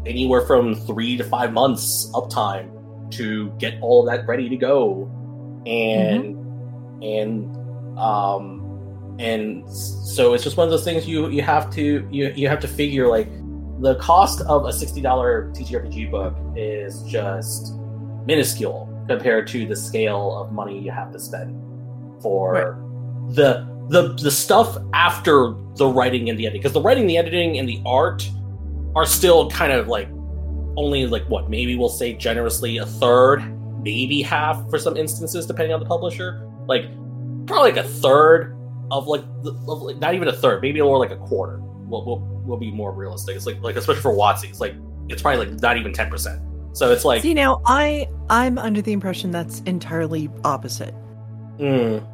anywhere from three to five months uptime to get all that ready to go. And mm-hmm. and um and so it's just one of those things you you have to you you have to figure, like, the cost of a sixty dollar T T R P G book is just minuscule compared to the scale of money you have to spend for right. the the the stuff after the writing and the editing, because the writing, the editing, and the art are still kind of like only like what maybe we'll say generously a third, maybe half for some instances, depending on the publisher. Like, probably like a third of like, the, of like not even a third, maybe more like a quarter. We'll, we'll we'll be more realistic. It's like like especially for WotC, it's like it's probably like not even ten percent. So it's like see now I I'm under the impression that's entirely opposite. Mm.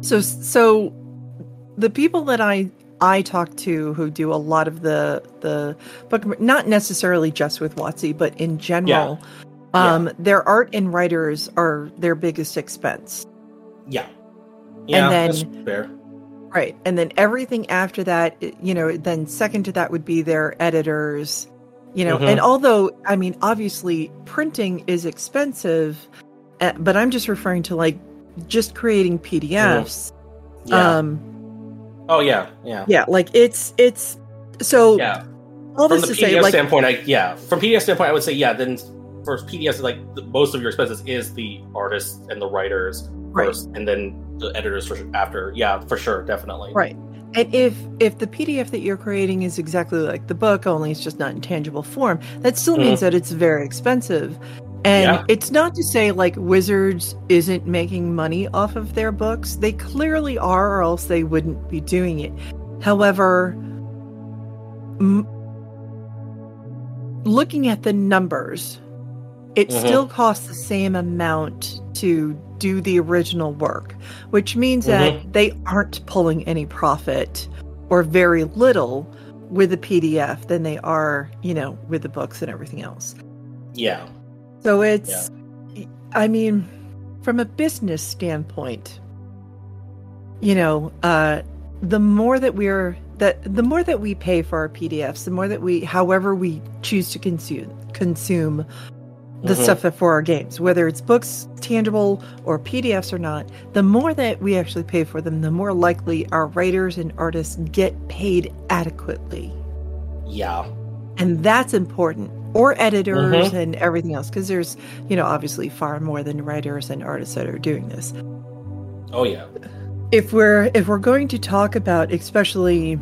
So so the people that I I talk to who do a lot of the the book, not necessarily just with WotC, but in general. Yeah. Um, yeah. Their art and writers are their biggest expense. Yeah. Yeah, and then, that's fair. Right. And then everything after that, you know, then second to that would be their editors, you know. Mm-hmm. And although, I mean, obviously printing is expensive, but I'm just referring to, like, just creating P D Fs. Mm-hmm. Yeah. Um, oh, yeah. Yeah. Yeah. Like, it's, it's, so. Yeah. All from this the to P D F say, like, standpoint, I, yeah. From P D F standpoint, I would say, yeah, then. First, P D Fs, like the, most of your expenses is the artists and the writers right. first, and then the editors for, after. Yeah, for sure, definitely. Right. And if if the P D F that you're creating is exactly like the book, only it's just not in tangible form, that still mm-hmm. means that it's very expensive. And yeah. it's not to say, like, Wizards isn't making money off of their books. They clearly are, or else they wouldn't be doing it. However, m- looking at the numbers, it mm-hmm. still costs the same amount to do the original work, which means mm-hmm. that they aren't pulling any profit or very little with the P D F than they are, you know, with the books and everything else. Yeah. So it's, yeah. I mean, from a business standpoint, you know, uh, the more that we're, that the more that we pay for our P D Fs, the more that we, however we choose to consume, consume the mm-hmm. stuff that for our games, whether it's books, tangible, or P D Fs or not, the more that we actually pay for them, the more likely our writers and artists get paid adequately. Yeah. And that's important. Or editors mm-hmm. and everything else, because there's, you know, obviously far more than writers and artists that are doing this. Oh, yeah. If we're, if we're going to talk about, especially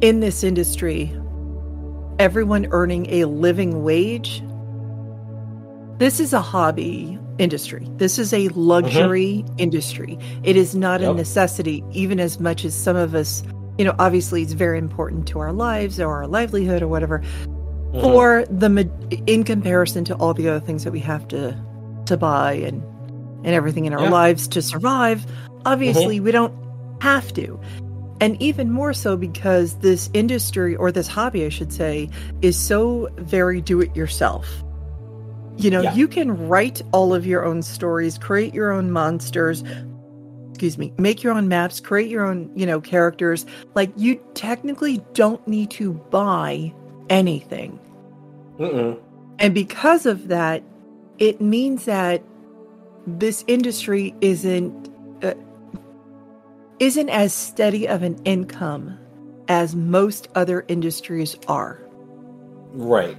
in this industry, everyone earning a living wage, this is a hobby industry. This is a luxury mm-hmm. industry. It is not yep. a necessity, even as much as some of us, you know, obviously it's very important to our lives or our livelihood or whatever, mm-hmm. for the, in comparison to all the other things that we have to, to buy and, and everything in our yeah. lives to survive. Obviously mm-hmm. we don't have to. And even more so because this industry, or this hobby, I should say, is so very do-it-yourself. You know, yeah. you can write all of your own stories, create your own monsters, excuse me, make your own maps, create your own, you know, characters. Like, you technically don't need to buy anything. Mm-mm. And because of that, it means that this industry isn't, uh, isn't as steady of an income as most other industries are. Right.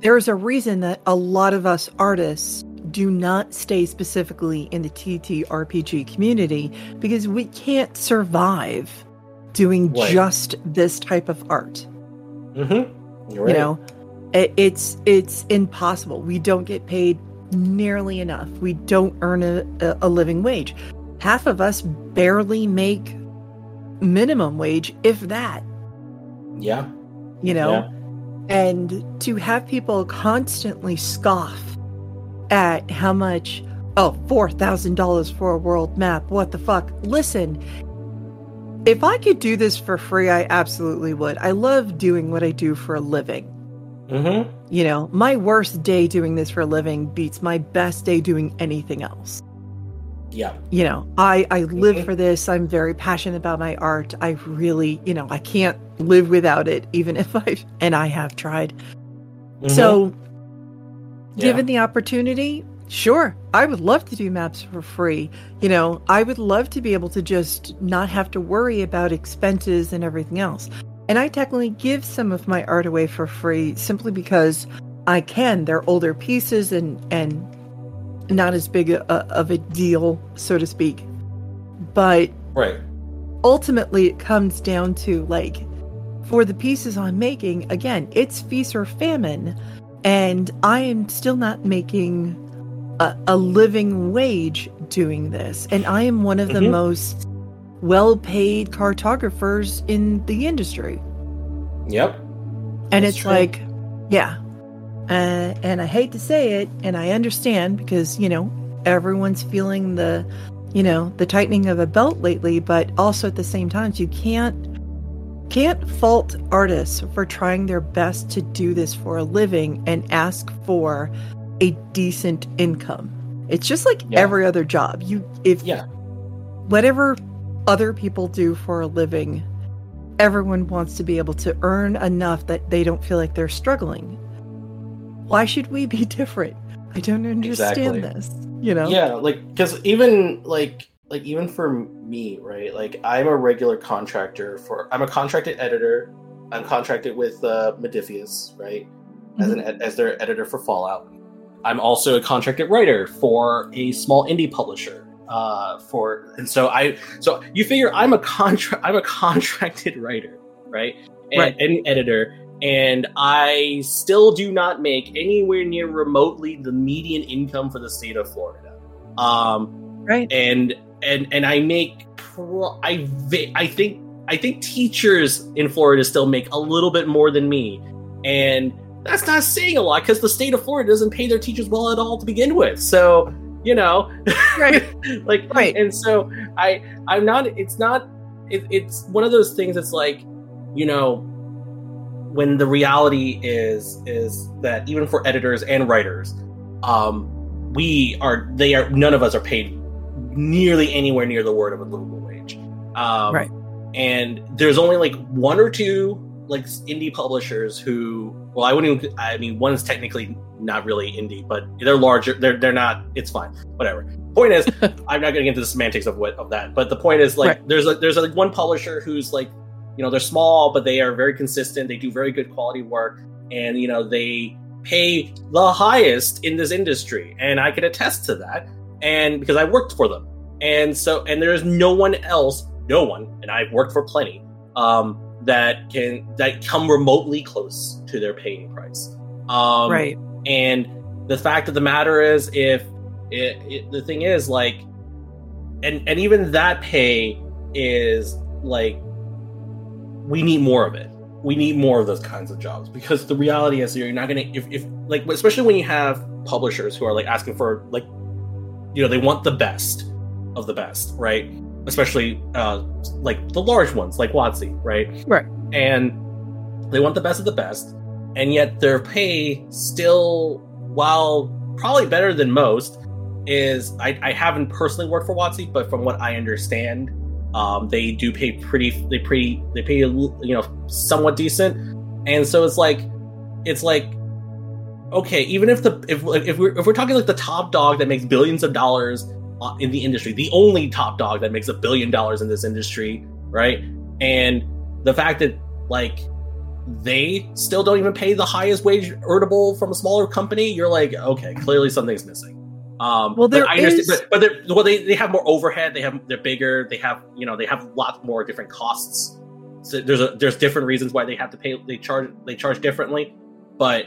There's a reason that a lot of us artists do not stay specifically in the T T R P G community, because we can't survive doing right. just this type of art. Mm-hmm. You're right. You know, it, it's it's impossible. We don't get paid nearly enough. We don't earn a, a living wage. half of us barely make minimum wage, if that. Yeah. You know? Yeah. And to have people constantly scoff at how much, oh, four thousand dollars for a world map, what the fuck? Listen, if I could do this for free, I absolutely would. I love doing what I do for a living. Mm-hmm. You know, my worst day doing this for a living beats my best day doing anything else. Yeah. You know, I, I live mm-hmm. for this. I'm very passionate about my art. I really, you know, I can't live without it, even if I, and I have tried. Mm-hmm. So yeah. Given the opportunity, sure, I would love to do maps for free. You know, I would love to be able to just not have to worry about expenses and everything else. And I technically give some of my art away for free simply because I can. They're older pieces and, and, not as big a, a, of a deal, so to speak. But right. Ultimately, it comes down to, like, for the pieces I'm making, again, it's feast or famine, and I am still not making a, a living wage doing this. And I am one of mm-hmm. the most well-paid cartographers in the industry. Yep. And That's it's true. like, yeah. Uh, and I hate to say it, and I understand because, you know, everyone's feeling the, you know, the tightening of a belt lately, but also at the same time, you can't can't fault artists for trying their best to do this for a living and ask for a decent income. It's just like yeah. every other job. You if yeah. whatever other people do for a living, everyone wants to be able to earn enough that they don't feel like they're struggling. Why should we be different? I don't understand exactly. this, you know? Yeah, like, because even, like, like, even for me, right? Like, I'm a regular contractor for... I'm a contracted editor. I'm contracted with uh, Modiphius, right? As mm-hmm. an as their editor for Fallout. I'm also a contracted writer for a small indie publisher. Uh, for... And so I... So you figure I'm a contra- I'm a contracted writer, right? And, right. and editor... And I still do not make anywhere near remotely the median income for the state of Florida. Um, right. And and and I make pro- I I think I think teachers in Florida still make a little bit more than me, and that's not saying a lot because the state of Florida doesn't pay their teachers well at all to begin with. So you know, right? Like right. And so I I'm not. It's not. It, it's one of those things. That's like, you know. When the reality is is that even for editors and writers, um, we are they are none of us are paid nearly anywhere near the word of a livable wage, um, right? And there's only like one or two like indie publishers who, well, I wouldn't even, I mean, one's technically not really indie, but they're larger. They're they're not. It's fine. Whatever. Point is, I'm not going to get into the semantics of what of that. But the point is, like, right. there's a, there's like one publisher who's like. You know, they're small, but they are very consistent. They do very good quality work. And, you know, they pay the highest in this industry. And I can attest to that. And because I worked for them. And so, and there's no one else, no one, and I've worked for plenty, um, that can, that come remotely close to their paying price. Um, right. And the fact of the matter is, if it, it, the thing is like, and, and even that pay is like, we need more of it. We need more of those kinds of jobs because the reality is you're not going to, if, if like, especially when you have publishers who are like asking for like, you know, they want the best of the best, right? Especially uh, like the large ones, like WotC, right? Right. And they want the best of the best, and yet their pay still, while probably better than most, is I, I haven't personally worked for WotC, but from what I understand. Um, they do pay pretty, they pretty, they pay, you know, somewhat decent. And so it's like, it's like, okay, even if the, if, if we're, if we're talking like the top dog that makes billions of dollars in the industry, the only top dog that makes a billion dollars in this industry, right? And the fact that like, they still don't even pay the highest wage earnable from a smaller company, you're like, okay, clearly something's missing. Um, well, there but I is, but, but they're, well, they they have more overhead. They have they're bigger. They have you know they have lots more different costs. So there's a, there's different reasons why they have to pay. They charge they charge differently. But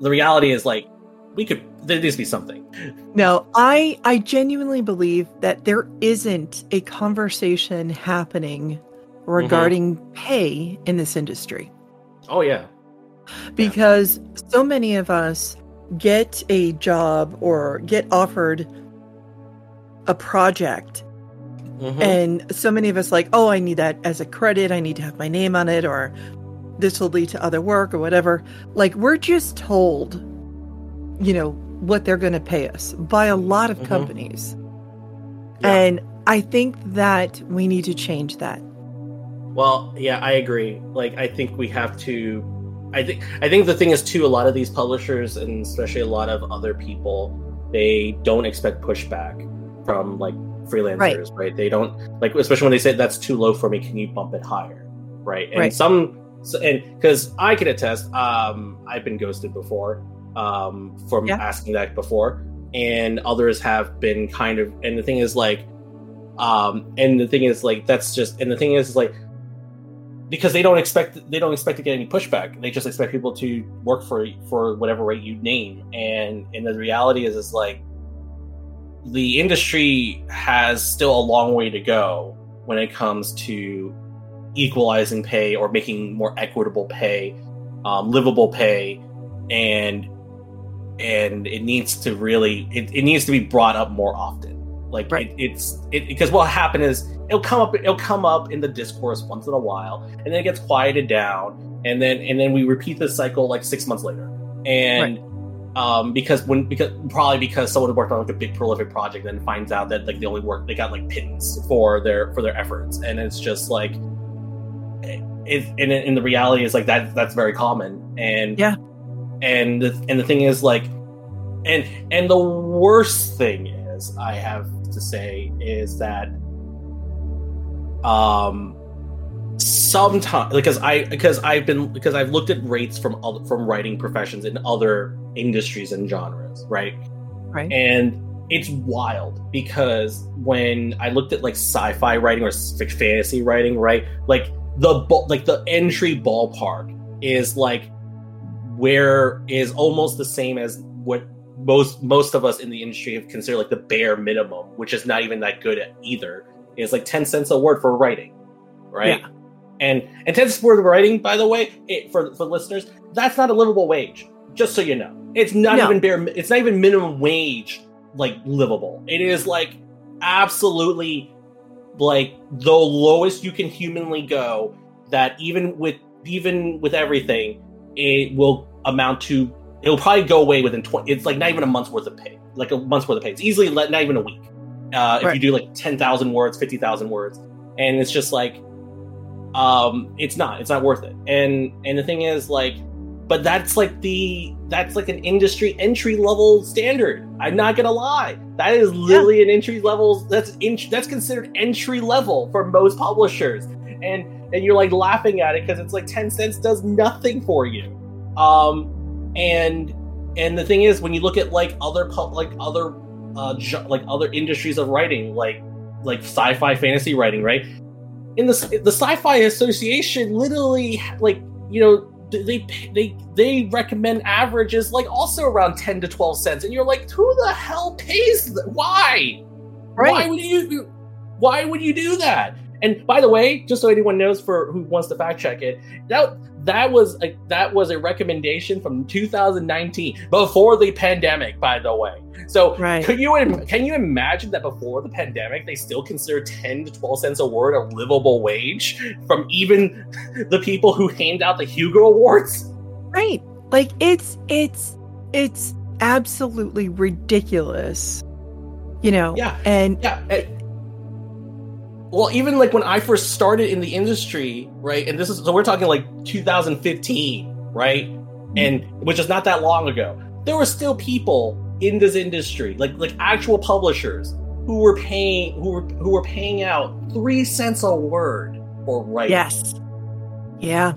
the reality is like we could, there needs to be something. No, I, I genuinely believe that there isn't a conversation happening regarding mm-hmm. pay in this industry. Oh, yeah. Because yeah. so many of us get a job or get offered a project. Mm-hmm. And so many of us like, oh, I need that as a credit. I need to have my name on it, or this will lead to other work or whatever. Like, we're just told, you know, what they're going to pay us by a lot of mm-hmm. companies. Yeah. And I think that we need to change that. Well, yeah, I agree. Like, I think we have to, I think, I think the thing is too, a lot of these publishers and especially a lot of other people, they don't expect pushback from like freelancers, right? right? They don't, like, especially when they say that's too low for me. Can you bump it higher? Right. And right. some, So, and because I can attest, um, I've been ghosted before um, from yeah. asking that before, and others have been kind of. And the thing is, like, um, and the thing is, like, that's just. And the thing is, is, like, because they don't expect they don't expect to get any pushback. They just expect people to work for for whatever rate you name. And and the reality is, is like the industry has still a long way to go when it comes to equalizing pay or making more equitable pay, um, livable pay, and and it needs to really it, it needs to be brought up more often. Like right. it, it's it because what'll happen is it'll come up it'll come up in the discourse once in a while, and then it gets quieted down, and then and then we repeat this cycle like six months later. And right. um, because when because probably because someone worked on like a big prolific project and finds out that like they only work they got like pittance for their for their efforts, and it's just like. It, and, and the reality is like that that's very common, and yeah and the, and the thing is like and and the worst thing is I have to say is that um sometimes because I because I've been because I've looked at rates from other, from writing professions in other industries and genres right right and it's wild because when I looked at like sci-fi writing or fantasy writing right like the like the entry ballpark is like where is almost the same as what most most of us in the industry have considered like the bare minimum, which is not even that good at either. It's like ten cents a word for writing, right? Yeah. And and ten cents a word for writing, by the way, it, for for listeners, that's not a livable wage. Just so you know, it's not no. even bare. It's not even minimum wage like livable. It is like absolutely. Like the lowest you can humanly go, that even with even with everything, it will amount to. It'll probably go away within twenty. It's like not even a month's worth of pay. Like a month's worth of pay. It's easily not even a week. Uh, right. If you do like ten thousand words, fifty thousand words, and it's just like, um, it's not. It's not worth it. And and the thing is like, but that's like the that's like an industry entry level standard. I'm not gonna lie. That is literally yeah. an entry level. That's in, that's considered entry level for most publishers, and and you're like laughing at it because it's like ten cents does nothing for you. Um, and and the thing is, when you look at like other like other uh, ju- like other industries of writing, like like sci-fi fantasy writing, right? In the the Sci-Fi Association, literally, like you know. They they they recommend averages like also around ten to twelve cents, and you're like, who the hell pays? Th- why? Right. Why would you? Why would you do that? And by the way, just so anyone knows for who wants to fact check it, that that was a, that was a recommendation from two thousand nineteen, before the pandemic. By the way, so right. could you can you imagine that before the pandemic, they still consider ten to twelve cents a word a livable wage from even the people who hand out the Hugo Awards? Right, like it's it's it's absolutely ridiculous, you know. Yeah, and yeah. And, well, even like when I first started in the industry, right? And this is, so we're talking like two thousand fifteen, right? And which is not that long ago. There were still people in this industry, like like actual publishers who were paying who were who were paying out three cents a word for writing. Yes. Yeah.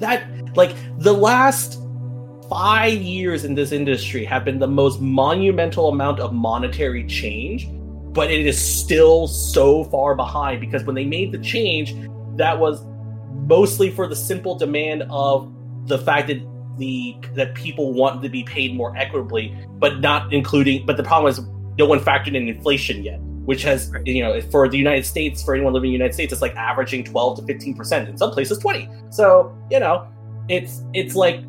That like the last five years in this industry have been the most monumental amount of monetary change. But it is still so far behind because when they made the change, that was mostly for the simple demand of the fact that the that people want to be paid more equitably, but not including. But the problem is no one factored in inflation yet, which has, right. you know, for the United States, for anyone living in the United States, it's like averaging twelve to fifteen percent. In some places, twenty. So, you know, it's it's like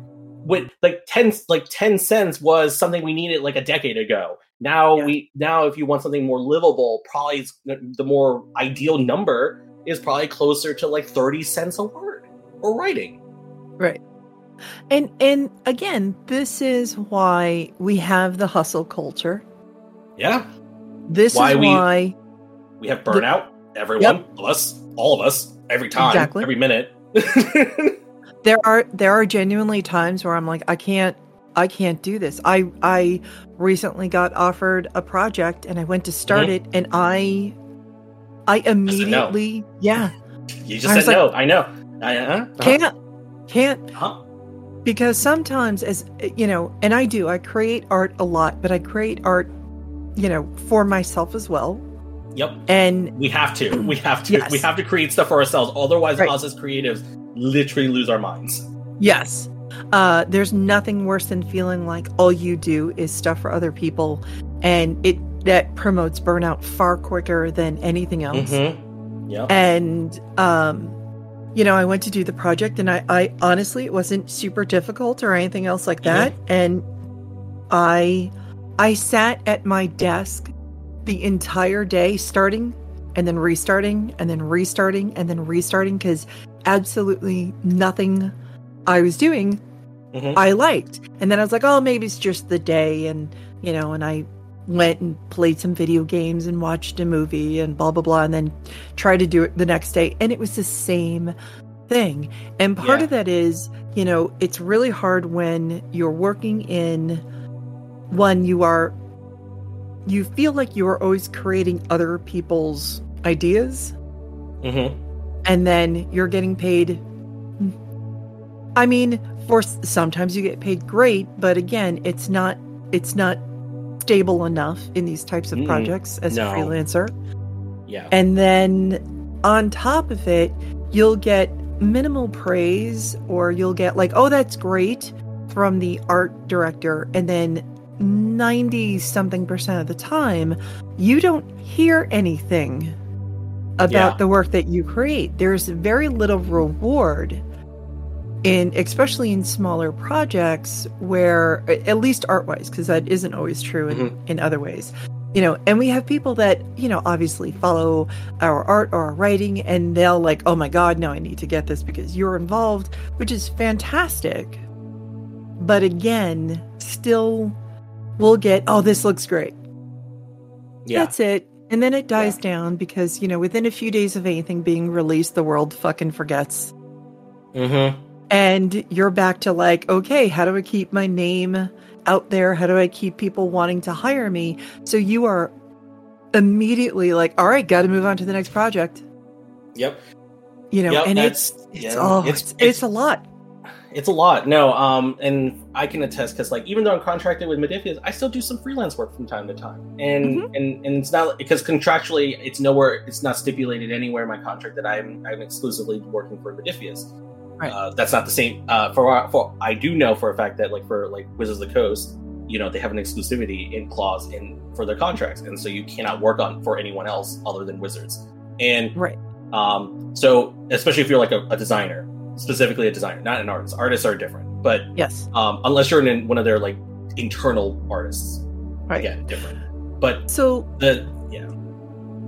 with like ten like ten cents was something we needed like a decade ago. Now yeah. we now if you want something more livable, probably the more ideal number is probably closer to like thirty cents a word or writing. Right. And and again, this is why we have the hustle culture. Yeah. This why is we, why we have burnout. The, everyone, yep. us, all of us, every time, exactly. every minute. There are there are genuinely times where I'm like, I can't, I can't do this. I I recently got offered a project and I went to start mm-hmm. it, and I I immediately I no. yeah. You just I said no. Like, I know. I uh-huh. can't can't huh? Because sometimes, as you know, and I do, I create art a lot, but I create art, you know, for myself as well. Yep. And we have to, we have to, yes. we have to create stuff for ourselves. Otherwise, right. us as creatives literally lose our minds. Yes. Uh, there's nothing worse than feeling like all you do is stuff for other people. And it, that promotes burnout far quicker than anything else. Mm-hmm. Yeah. And, um, you know, I went to do the project, and I, I honestly, it wasn't super difficult or anything else like that. Mm-hmm. And I, I sat at my desk the entire day, starting and then restarting and then restarting and then restarting, because absolutely nothing I was doing mm-hmm. I liked. And then I was like, oh, maybe it's just the day. And, you know, and I went and played some video games and watched a movie and blah, blah, blah, and then tried to do it the next day. And it was the same thing. And part yeah. of that is, you know, it's really hard when you're working in... One, you are, you feel like you are always creating other people's ideas, mm-hmm. and then you're getting paid. I mean, for sometimes you get paid great, but again, it's not it's not stable enough in these types of mm-hmm. projects as no. a freelancer. Yeah, and then on top of it, you'll get minimal praise, or you'll get like, "Oh, that's great," from the art director, and then ninety something percent of the time you don't hear anything about yeah. the work that you create. There's very little reward, in especially in smaller projects, where at least art wise, because that isn't always true in, mm-hmm. in other ways, you know. And we have people that, you know, obviously follow our art or our writing, and they'll like, oh my god, no, I need to get this because you're involved, which is fantastic. But again, still we'll get, oh, this looks great. Yeah. That's it. And then it dies yeah. down because, you know, within a few days of anything being released, the world fucking forgets. Mm-hmm. And you're back to like, okay, how do I keep my name out there? How do I keep people wanting to hire me? So you are immediately like, all right, got to move on to the next project. Yep. You know, yep, and it's it's, yeah. oh, it's, it's, it's, it's a lot. It's a lot. No, um, and I can attest, because like, even though I'm contracted with Modiphius, I still do some freelance work from time to time, and mm-hmm. and, and it's not because contractually it's nowhere, it's not stipulated anywhere in my contract that I'm I'm exclusively working for Modiphius. Right. Uh, that's not the same. Uh, for for I do know for a fact that like for like Wizards of the Coast, you know, they have an exclusivity in clause in for their contracts, and so you cannot work on for anyone else other than Wizards. And right. Um, so especially if you're like a, a designer. Specifically a designer, not an artist. Artists are different, but yes, um, unless you're in one of their like internal artists, right? Again, different. But so the yeah.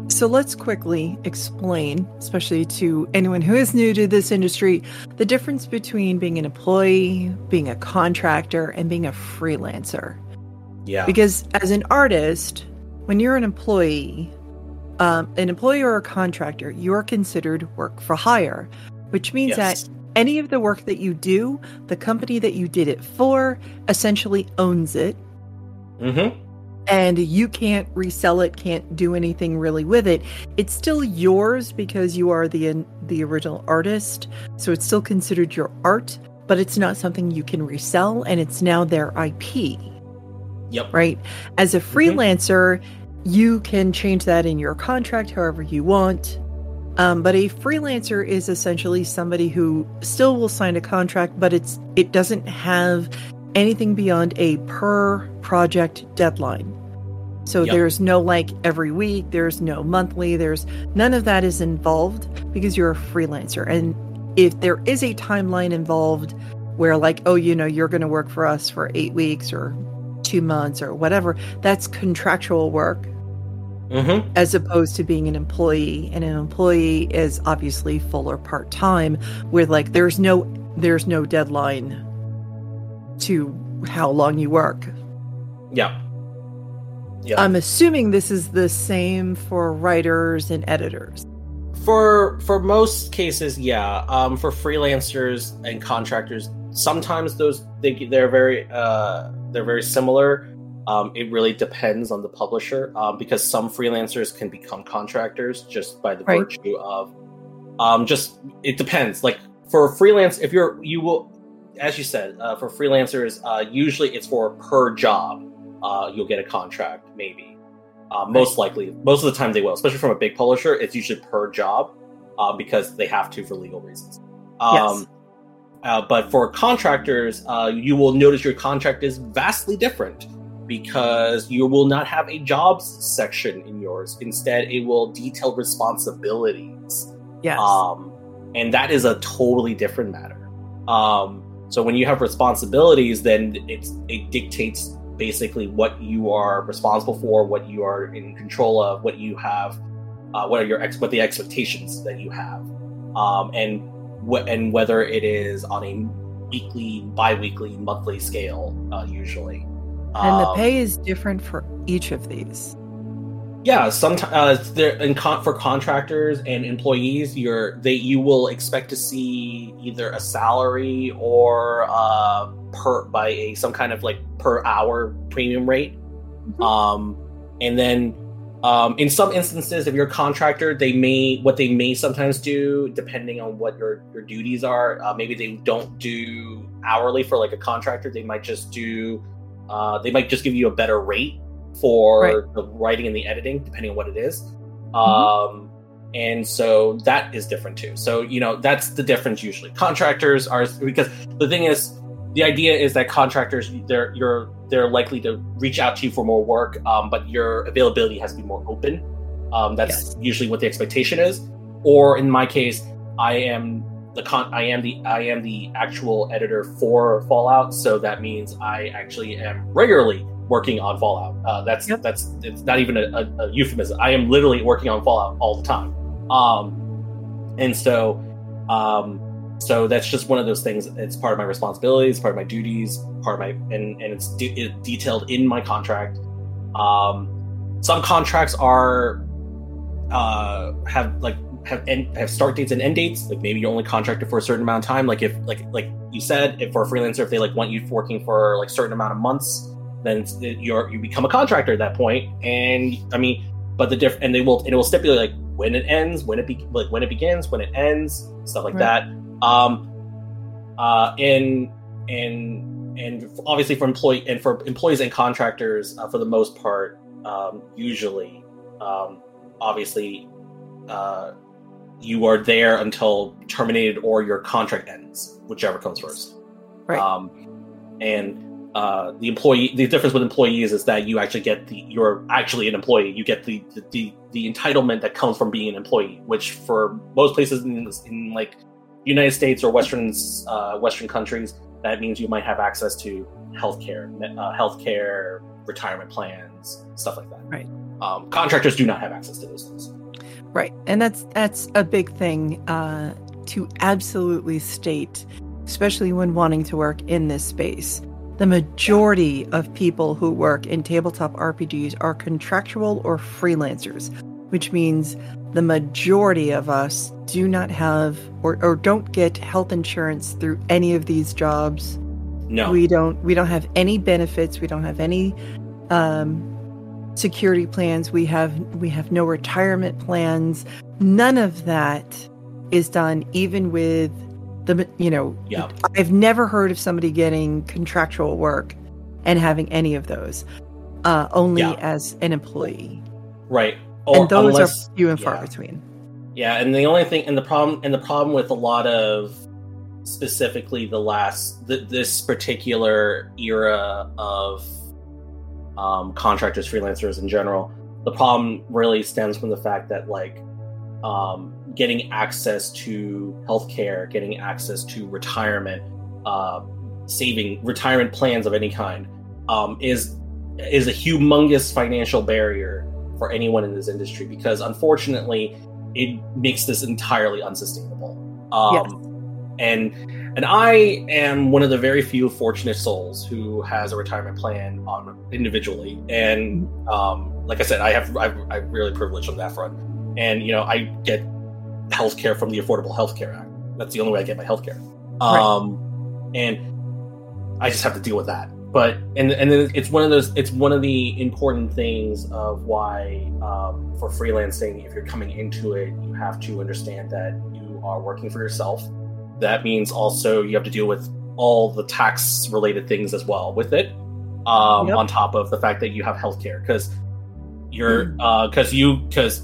So let's quickly explain, especially to anyone who is new to this industry, the difference between being an employee, being a contractor, and being a freelancer. Yeah, because as an artist, when you're an employee, um, an employee or a contractor, you are considered work for hire, which means yes. that any of the work that you do, the company that you did it for essentially owns it. Mm-hmm. And you can't resell it, can't do anything really with it. It's still yours because you are the the original artist. So it's still considered your art, but it's not something you can resell, and it's now their I P. Yep. Right? As a freelancer, mm-hmm. you can change that in your contract however you want. Um, but a freelancer is essentially somebody who still will sign a contract, but it's it doesn't have anything beyond a per project deadline. So yep. There's no like every week, there's no monthly, there's none of that is involved because you're a freelancer. And if there is a timeline involved where like, oh, you know, you're going to work for us for eight weeks or two months or whatever, that's contractual work. Mm-hmm. As opposed to being an employee, and an employee is obviously full or part time, where like there's no there's no deadline to how long you work. Yeah. Yeah. I'm assuming this is the same for writers and editors. For for most cases, yeah. Um, for freelancers and contractors, sometimes those they, they're very uh, they're very similar. Um, it really depends on the publisher um, because some freelancers can become contractors just by the right. virtue of um, just it depends. Like for freelance, if you're you will, as you said, uh, for freelancers, uh, usually it's for per job. Uh, you'll get a contract, maybe. Uh, most right. likely, most of the time they will, especially from a big publisher. It's usually per job uh, because they have to for legal reasons. Um, yes. Uh, but for contractors, uh, you will notice your contract is vastly different, because you will not have a jobs section in yours. Instead, it will detail responsibilities. Yes. Um, and that is a totally different matter. Um, so when you have responsibilities, then it's, it dictates basically what you are responsible for, what you are in control of, what you have, uh, what are your ex- what the expectations that you have, um, and wh- and whether it is on a weekly, bi-weekly, monthly scale, uh, usually. And the pay is different for each of these. Yeah, sometimes uh, con- for contractors and employees, you're they you will expect to see either a salary or uh, per by a some kind of like per hour premium rate. Mm-hmm. Um, and then um, in some instances, if you're a contractor, they may what they may sometimes do, depending on what your your duties are. Uh, maybe they don't do hourly for like a contractor. They might just do. Uh, they might just give you a better rate for right. the writing and the editing, depending on what it is. Um, mm-hmm. And so that is different too. So, you know, that's the difference usually. Contractors are, because the thing is, the idea is that contractors, they're, you're, they're likely to reach out to you for more work, um, but your availability has to be more open. Um, that's yes. usually what the expectation is. Or in my case, I am... The con- I am the I am the actual editor for Fallout, so that means I actually am regularly working on Fallout. Uh, that's yep. that's it's not even a, a, a euphemism. I am literally working on Fallout all the time, um, and so um, so that's just one of those things. It's part of my responsibilities, part of my duties, part of my and and it's, de- it's detailed in my contract. Um, some contracts are uh, have like. Have end, have start dates and end dates. Like maybe you're only contracted for a certain amount of time. Like if like like you said, if for a freelancer, if they like want you working for like certain amount of months, then it's, it, you're you become a contractor at that point. And I mean, but the diff and they will and it will stipulate like when it ends, when it be like when it begins, when it ends, stuff like right. that. Um, uh, and and and obviously for employee and for employees and contractors, uh, for the most part, um, usually, um, obviously, uh. you are there until terminated or your contract ends, whichever comes first. Right. Um, and uh, the employee, the difference with employees is that you actually get the, you're actually an employee. You get the the, the, the entitlement that comes from being an employee, which for most places in, in like United States or Western uh, Western countries, that means you might have access to healthcare, uh, healthcare, retirement plans, stuff like that. Right. Um, contractors do not have access to those things. Right, and that's that's a big thing uh, to absolutely state, especially when wanting to work in this space. The majority yeah. of people who work in tabletop R P Gs are contractual or freelancers, which means the majority of us do not have or, or don't get health insurance through any of these jobs. No, we don't. We don't have any benefits. We don't have any. Um, security plans, we have we have no retirement plans. None of that is done, even with the you know yeah. I've never heard of somebody getting contractual work and having any of those uh only yeah. as an employee, right? Or and those unless, are few and yeah. far between. Yeah, and the only thing, and the problem, and the problem with a lot of, specifically the last, th- this particular era of um, contractors, freelancers in general, the problem really stems from the fact that, like, um, getting access to healthcare, getting access to retirement, uh, saving retirement plans of any kind, um, is is a humongous financial barrier for anyone in this industry, because unfortunately, it makes this entirely unsustainable. Um, yes. And and I am one of the very few fortunate souls who has a retirement plan on individually, and um, like I said, I have I'm, I'm really privileged on that front, and you know I get healthcare from the Affordable Healthcare Act. That's the only way I get my healthcare, um, right. And I just have to deal with that. But and and then it's one of those. It's one of the important things of why um, for freelancing, if you're coming into it, you have to understand that you are working for yourself. That means also you have to deal with all the tax related things as well with it. Um, yep. On top of the fact that you have healthcare, because you're because mm. uh, you because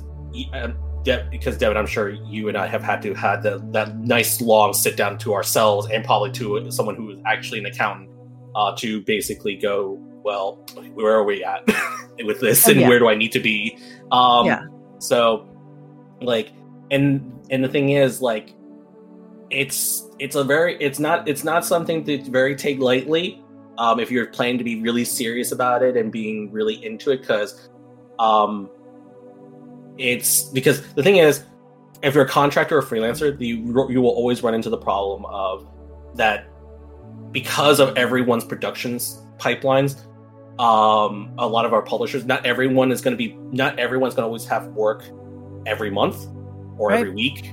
because uh, Devin, I'm sure you and I have had to had the, that nice long sit down to ourselves and probably to someone who is actually an accountant. Uh, to basically go, well, where are we at with this, and oh, yeah. where do I need to be? Um, yeah. So, like, and and the thing is, like, it's it's a very it's not it's not something to very take lightly. Um, if you're planning to be really serious about it and being really into it, because, um, it's because the thing is, if you're a contractor or freelancer, you you will always run into the problem of that. Because of everyone's productions pipelines, um, a lot of our publishers, not everyone is going to be, not everyone's going to always have work every month or right. every week.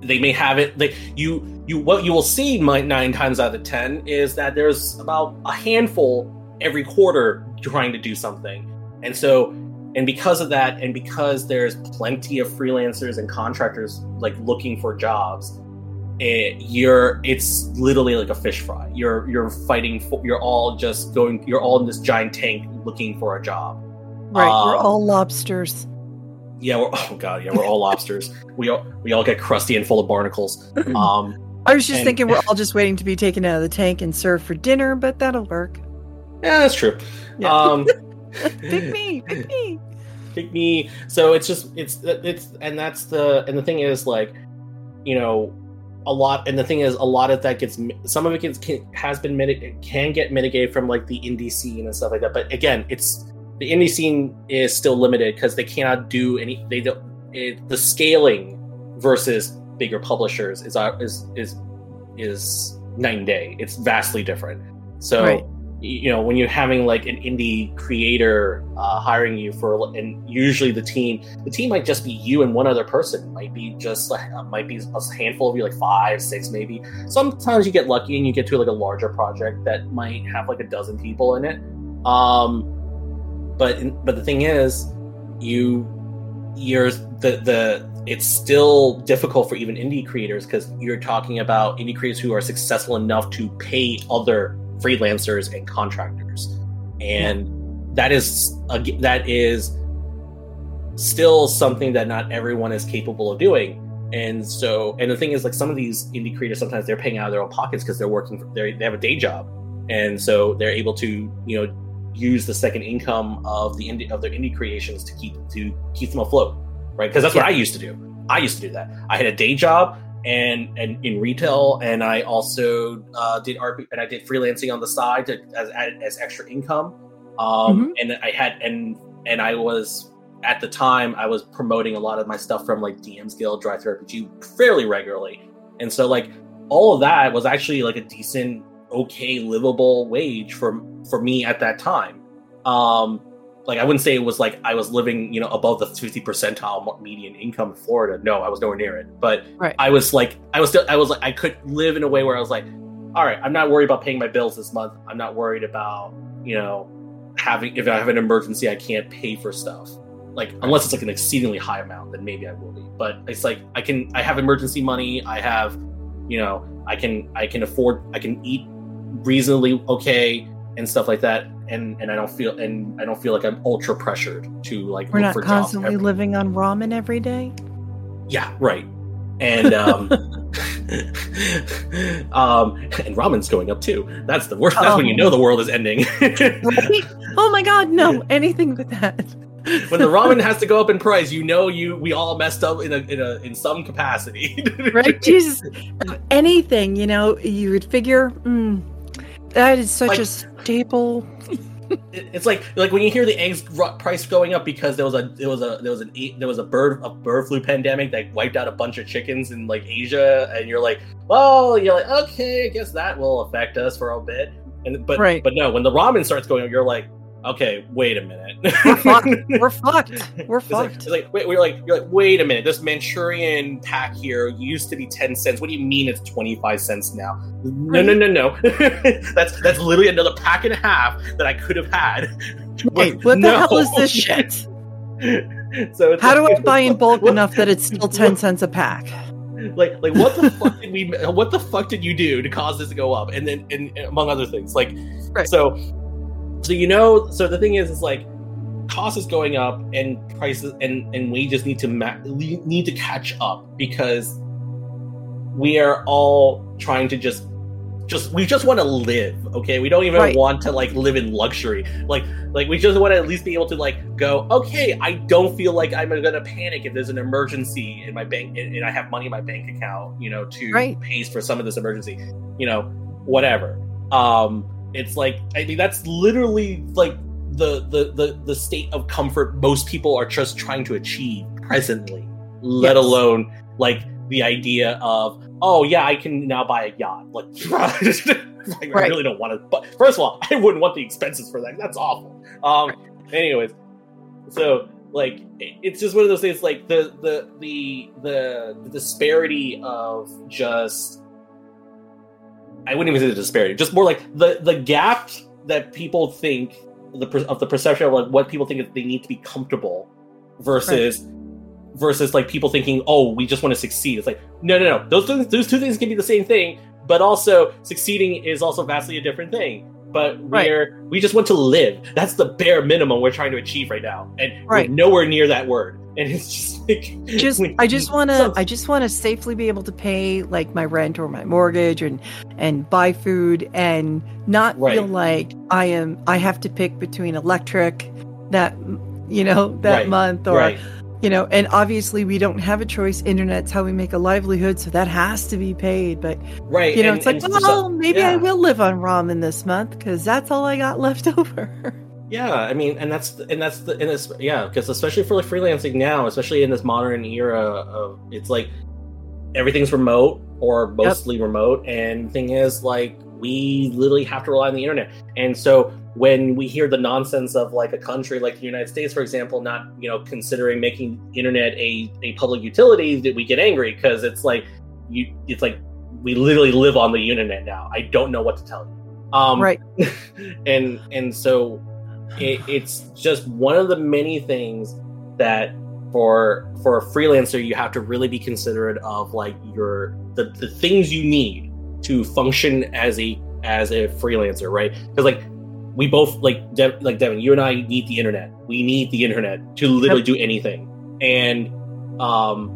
They may have it. Like you, you, what you will see, my, nine times out of ten, is that there's about a handful every quarter trying to do something, and so, and because of that, and because there's plenty of freelancers and contractors like looking for jobs. It, you're it's literally like a fish fry. You're you're fighting for, you're all just going you're all in this giant tank looking for a job. Right, um, we're all lobsters. Yeah, we're oh god, yeah, we're all lobsters. We all we all get crusty and full of barnacles. Um I was just and, thinking we're all just waiting to be taken out of the tank and served for dinner, but that'll work. Yeah, that's true. Yeah. Um Pick me, pick me. Pick me. So it's just it's it's and that's the and the thing is like, you know, a lot, and the thing is, a lot of that gets some of it gets can, has been mitig- can get mitigated from like the indie scene and stuff like that. But again, it's the indie scene is still limited because they cannot do any. They don't it, the scaling versus bigger publishers is is is is night and day. It's vastly different. So right. you know when you're having like an indie creator uh, hiring you for, and usually the team the team might just be you and one other person. Might be just like uh, might be a handful of you, like five, six, maybe. Sometimes you get lucky and you get to like a larger project that might have like a dozen people in it. Um, but but the thing is, you you're the the it's still difficult for even indie creators because you're talking about indie creators who are successful enough to pay other freelancers and contractors, and yeah. that is uh, that is still something that not everyone is capable of doing. And so, and the thing is, like some of these indie creators, sometimes they're paying out of their own pockets because they're working for, they they have a day job, and so they're able to you know use the second income of the indie, of their indie creations to keep to keep them afloat, right? Because that's yeah. what I used to do. I used to do that. I had a day job. And and in retail, and I also uh, did R P, and I did freelancing on the side to, as as extra income. Um, mm-hmm. And I had and and I was at the time I was promoting a lot of my stuff from like D M's Guild, DrivethruRPG fairly regularly, and so like all of that was actually like a decent, okay, livable wage for for me at that time. Um, like I wouldn't say it was like I was living, you know, above the fiftieth percentile median income in Florida. No, I was nowhere near it. But right. I was like, I was still, I was like, I could live in a way where I was like, all right, I'm not worried about paying my bills this month. I'm not worried about, you know, having if I have an emergency, I can't pay for stuff. Like unless it's like an exceedingly high amount, then maybe I will be. But it's like I can, I have emergency money. I have, you know, I can, I can afford, I can eat reasonably okay and stuff like that. And and I don't feel and I don't feel like I'm ultra pressured to like. We're look not for constantly living on ramen every day. Yeah, right. And um, um, and ramen's going up too. That's the worst. That's oh. when you know the world is ending. Right? Oh my God, no! Anything but that. When the ramen has to go up in price, you know you we all messed up in a in a in some capacity. Right? Jesus, anything you know you would figure mm, that is such like, a staple. It's like like when you hear the eggs price going up because there was a there was a there was an there was a bird a bird flu pandemic that wiped out a bunch of chickens in like Asia, and you're like, well, you're like, okay, I guess that will affect us for a bit. And but right. but no, when the ramen starts going up, you're like, okay, wait a minute, we're fucked. We're fucked. We're it's fucked. Like, it's like wait, we're like you're like wait a minute. This Manchurian pack here used to be ten cents. What do you mean it's twenty five cents now? No, right. no, no, no. that's that's literally another pack and a half that I could have had. Wait, like, what the no. hell is this shit? So it's how like, do I buy in bulk what, enough that it's still ten what, cents a pack? Like like what the fuck did we? What the fuck did you do to cause this to go up? And then and, and among other things, like right. so. So, you know, so the thing is, it's like cost is going up and prices and, and wages need to ma- need to catch up because we are all trying to just just we just want to live. OK, we don't even right. want to like live in luxury like like we just want to at least be able to like go, OK, I don't feel like I'm going to panic if there's an emergency in my bank and, and I have money in my bank account, you know, to right. pay for some of this emergency, you know, whatever. Um It's like, I mean, that's literally like the, the, the, the state of comfort most people are just trying to achieve presently, let yes. alone like the idea of, oh, yeah, I can now buy a yacht. Like, like right. I really don't want to. But first of all, I wouldn't want the expenses for that. That's awful. Um, right. Anyways, so like it's just one of those things like the the the the, the disparity of just. I wouldn't even say the disparity, just more like the, the gap that people think the of the perception of like what people think that they need to be comfortable versus right. versus like people thinking, oh, we just want to succeed. It's like, no, no, no. Those two, those two things can be the same thing, but also succeeding is also vastly a different thing. But right. we're, we just want to live. That's the bare minimum we're trying to achieve right now. And right. we're nowhere near that word. And it's just like just we, I just want to I just want to safely be able to pay like my rent or my mortgage and and buy food and not right. feel like I am I have to pick between electric that you know that right. month or right. you know, and obviously we don't have a choice. Internet's how we make a livelihood, so that has to be paid. But right. you know, and, it's like, well, so, maybe yeah. I will live on ramen this month because that's all I got left over. Yeah, I mean, and that's and that's the and it's, yeah, because especially for like freelancing now, especially in this modern era of it's like everything's remote or mostly yep. remote, and the thing is like we literally have to rely on the internet. And so when we hear the nonsense of like a country like the United States, for example, not you know considering making internet a a public utility, that we get angry because it's like you it's like we literally live on the internet now. I don't know what to tell you. Um, right. And and so. It, it's just one of the many things that for for a freelancer you have to really be considerate of, like your the, the things you need to function as a as a freelancer, right? Because like we both like De- like Devin, you and I need the internet. We need the internet to literally yep. do anything. And um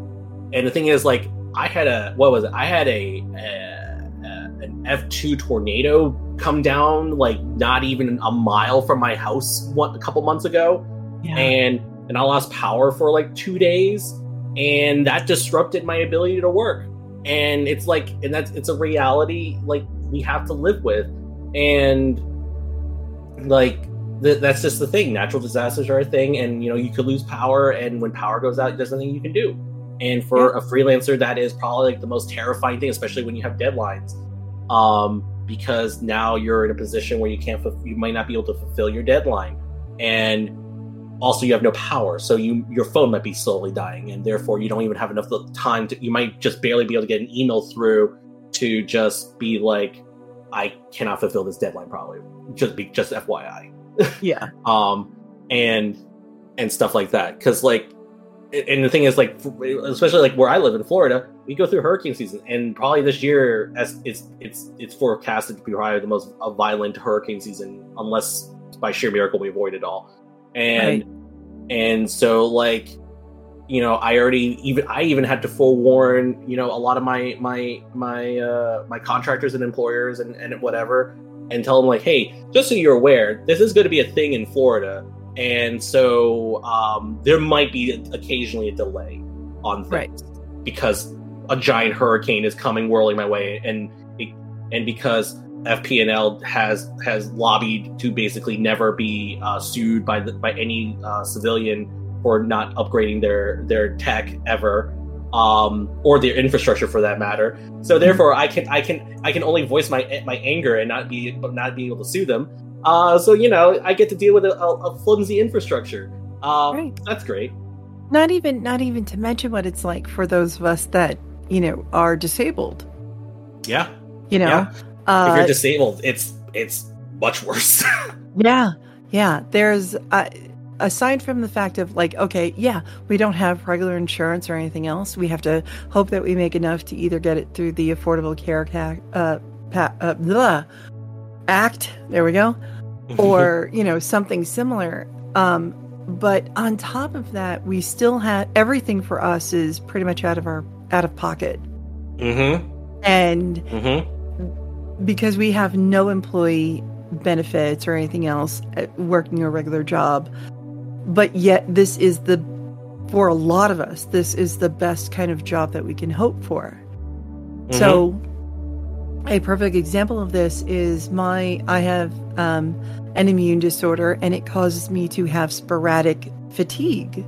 and the thing is, like I had a what was it? I had a, a, a an F two tornado come down like not even a mile from my house one, a couple months ago yeah. and and I lost power for like two days, and that disrupted my ability to work. And it's like and that's it's a reality like we have to live with. And like th- that's just the thing. Natural disasters are a thing, and you know you could lose power, and when power goes out there's nothing you can do. And for yeah. a freelancer that is probably like the most terrifying thing, especially when you have deadlines. Um, because now you're in a position where you can't, you might not be able to fulfill your deadline, and also you have no power. So you, your phone might be slowly dying, and therefore you don't even have enough time to. You might just barely be able to get an email through to just be like, "I cannot fulfill this deadline." Probably just be just F Y I, yeah. um, and and stuff like that. Because like, and the thing is, like, especially like where I live in Florida. We go through hurricane season, and probably this year, as it's it's it's forecasted to be probably the most a violent hurricane season, unless by sheer miracle we avoid it all. And right. and so like you know, I already even I even had to forewarn, you know, a lot of my my my uh, my contractors and employers and, and whatever, and tell them like, hey, just so you're aware, this is going to be a thing in Florida, and so um, there might be occasionally a delay on things right. because a giant hurricane is coming whirling my way, and and because F P N L has has lobbied to basically never be uh, sued by the, by any uh, civilian. Or not upgrading their their tech ever, um, or their infrastructure for that matter. So therefore, I can I can I can only voice my my anger and not be not be able to sue them. Uh, so you know, I get to deal with a, a flimsy infrastructure. Uh, right. That's great. Not even not even to mention what it's like for those of us that you know are disabled. Yeah. You know, yeah. Uh, if you're disabled, it's it's much worse. yeah. Yeah. There's. Uh, Aside from the fact of like, okay, yeah, we don't have regular insurance or anything else. We have to hope that we make enough to either get it through the Affordable Care Act, uh, pa- uh, blah, act, there we go, or, you know, something similar. Um, but on top of that, we still have everything for us is pretty much out of our, out of pocket. Mm-hmm. And mm-hmm. because we have no employee benefits or anything else, working a regular job. But yet this is the, for a lot of us, this is the best kind of job that we can hope for. Mm-hmm. So a perfect example of this is my, I have um, an immune disorder, and it causes me to have sporadic fatigue.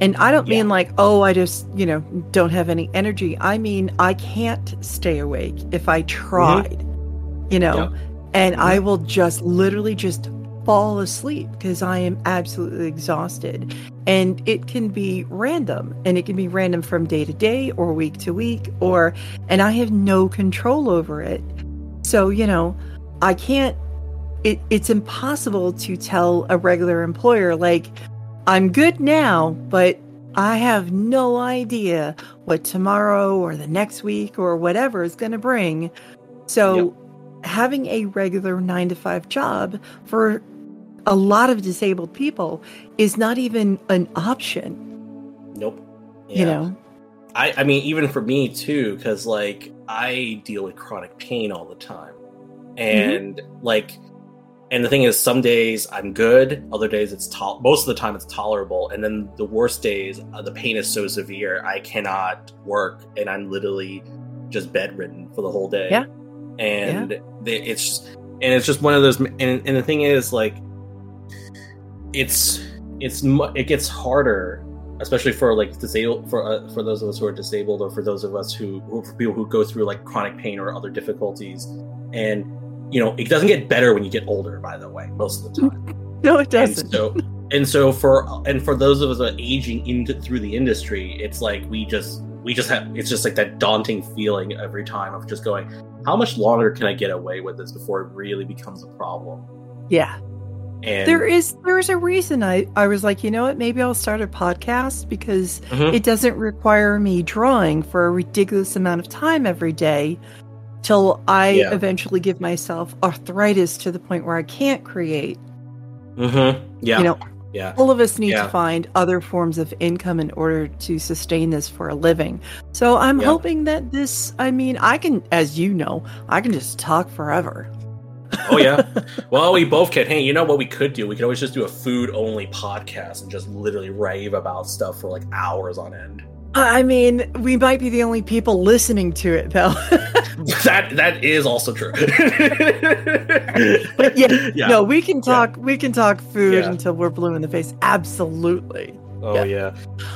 And I don't yeah. mean like, oh, I just, you know, don't have any energy. I mean, I can't stay awake if I tried, mm-hmm. you know, yeah. and mm-hmm. I will just literally just fall asleep because I am absolutely exhausted. And it can be random, and it can be random from day to day or week to week, or, and I have no control over it. So, you know, I can't, it, it's impossible to tell a regular employer, like, I'm good now, but I have no idea what tomorrow or the next week or whatever is going to bring. So, yep. having a regular nine to five job for a lot of disabled people is not even an option. Nope. Yeah. You know, I, I mean, even for me too, because like I deal with chronic pain all the time, and mm-hmm. like, and the thing is, some days I'm good, other days it's to- most of the time it's tolerable, and then the worst days uh, the pain is so severe I cannot work, and I'm literally just bedridden for the whole day. Yeah. And yeah. it's and it's just one of those. And, and the thing is, like, it's it's it gets harder, especially for like disabled for uh, for those of us who are disabled, or for those of us who, who for people who go through like chronic pain or other difficulties. And you know, it doesn't get better when you get older. By the way, most of the time, no, it doesn't. And so and so for and for those of us that are aging into through the industry, it's like we just. We just have, it's just like that daunting feeling every time of just going, how much longer can I get away with this before it really becomes a problem? Yeah. And there is, there is a reason I, I was like, you know what, maybe I'll start a podcast because mm-hmm. it doesn't require me drawing for a ridiculous amount of time every day till I yeah. eventually give myself arthritis to the point where I can't create. Mm-hmm. Yeah. You know, Yeah. all of us need yeah. to find other forms of income in order to sustain this for a living. So I'm yeah. hoping that this, I mean, I can, as you know, I can just talk forever. Oh, yeah. Well, we both can. Hey, you know what we could do? We could always just do a food-only podcast and just literally rave about stuff for like hours on end. I mean, we might be the only people listening to it, though. that that is also true. But yeah, yeah, no, we can talk. Yeah. We can talk food yeah. until we're blue in the face. Absolutely. Oh yeah, yeah.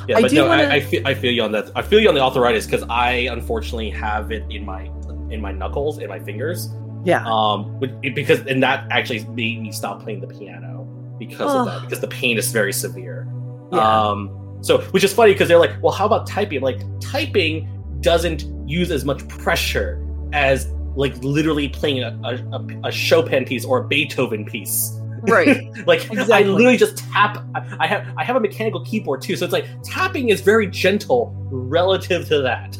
yeah I but do no, wanna... I, I, feel, I feel you on that. I feel you on the arthritis because I unfortunately have it in my in my knuckles and my fingers. Yeah. Um, because and that actually made me stop playing the piano because oh. of that because the pain is very severe. Yeah. Um. So, which is funny because they're like, well, how about typing? I'm like, typing doesn't use as much pressure as like literally playing a, a, a Chopin piece or a Beethoven piece. Right. Like exactly. I literally just tap. I have I have a mechanical keyboard too, so it's like tapping is very gentle relative to that.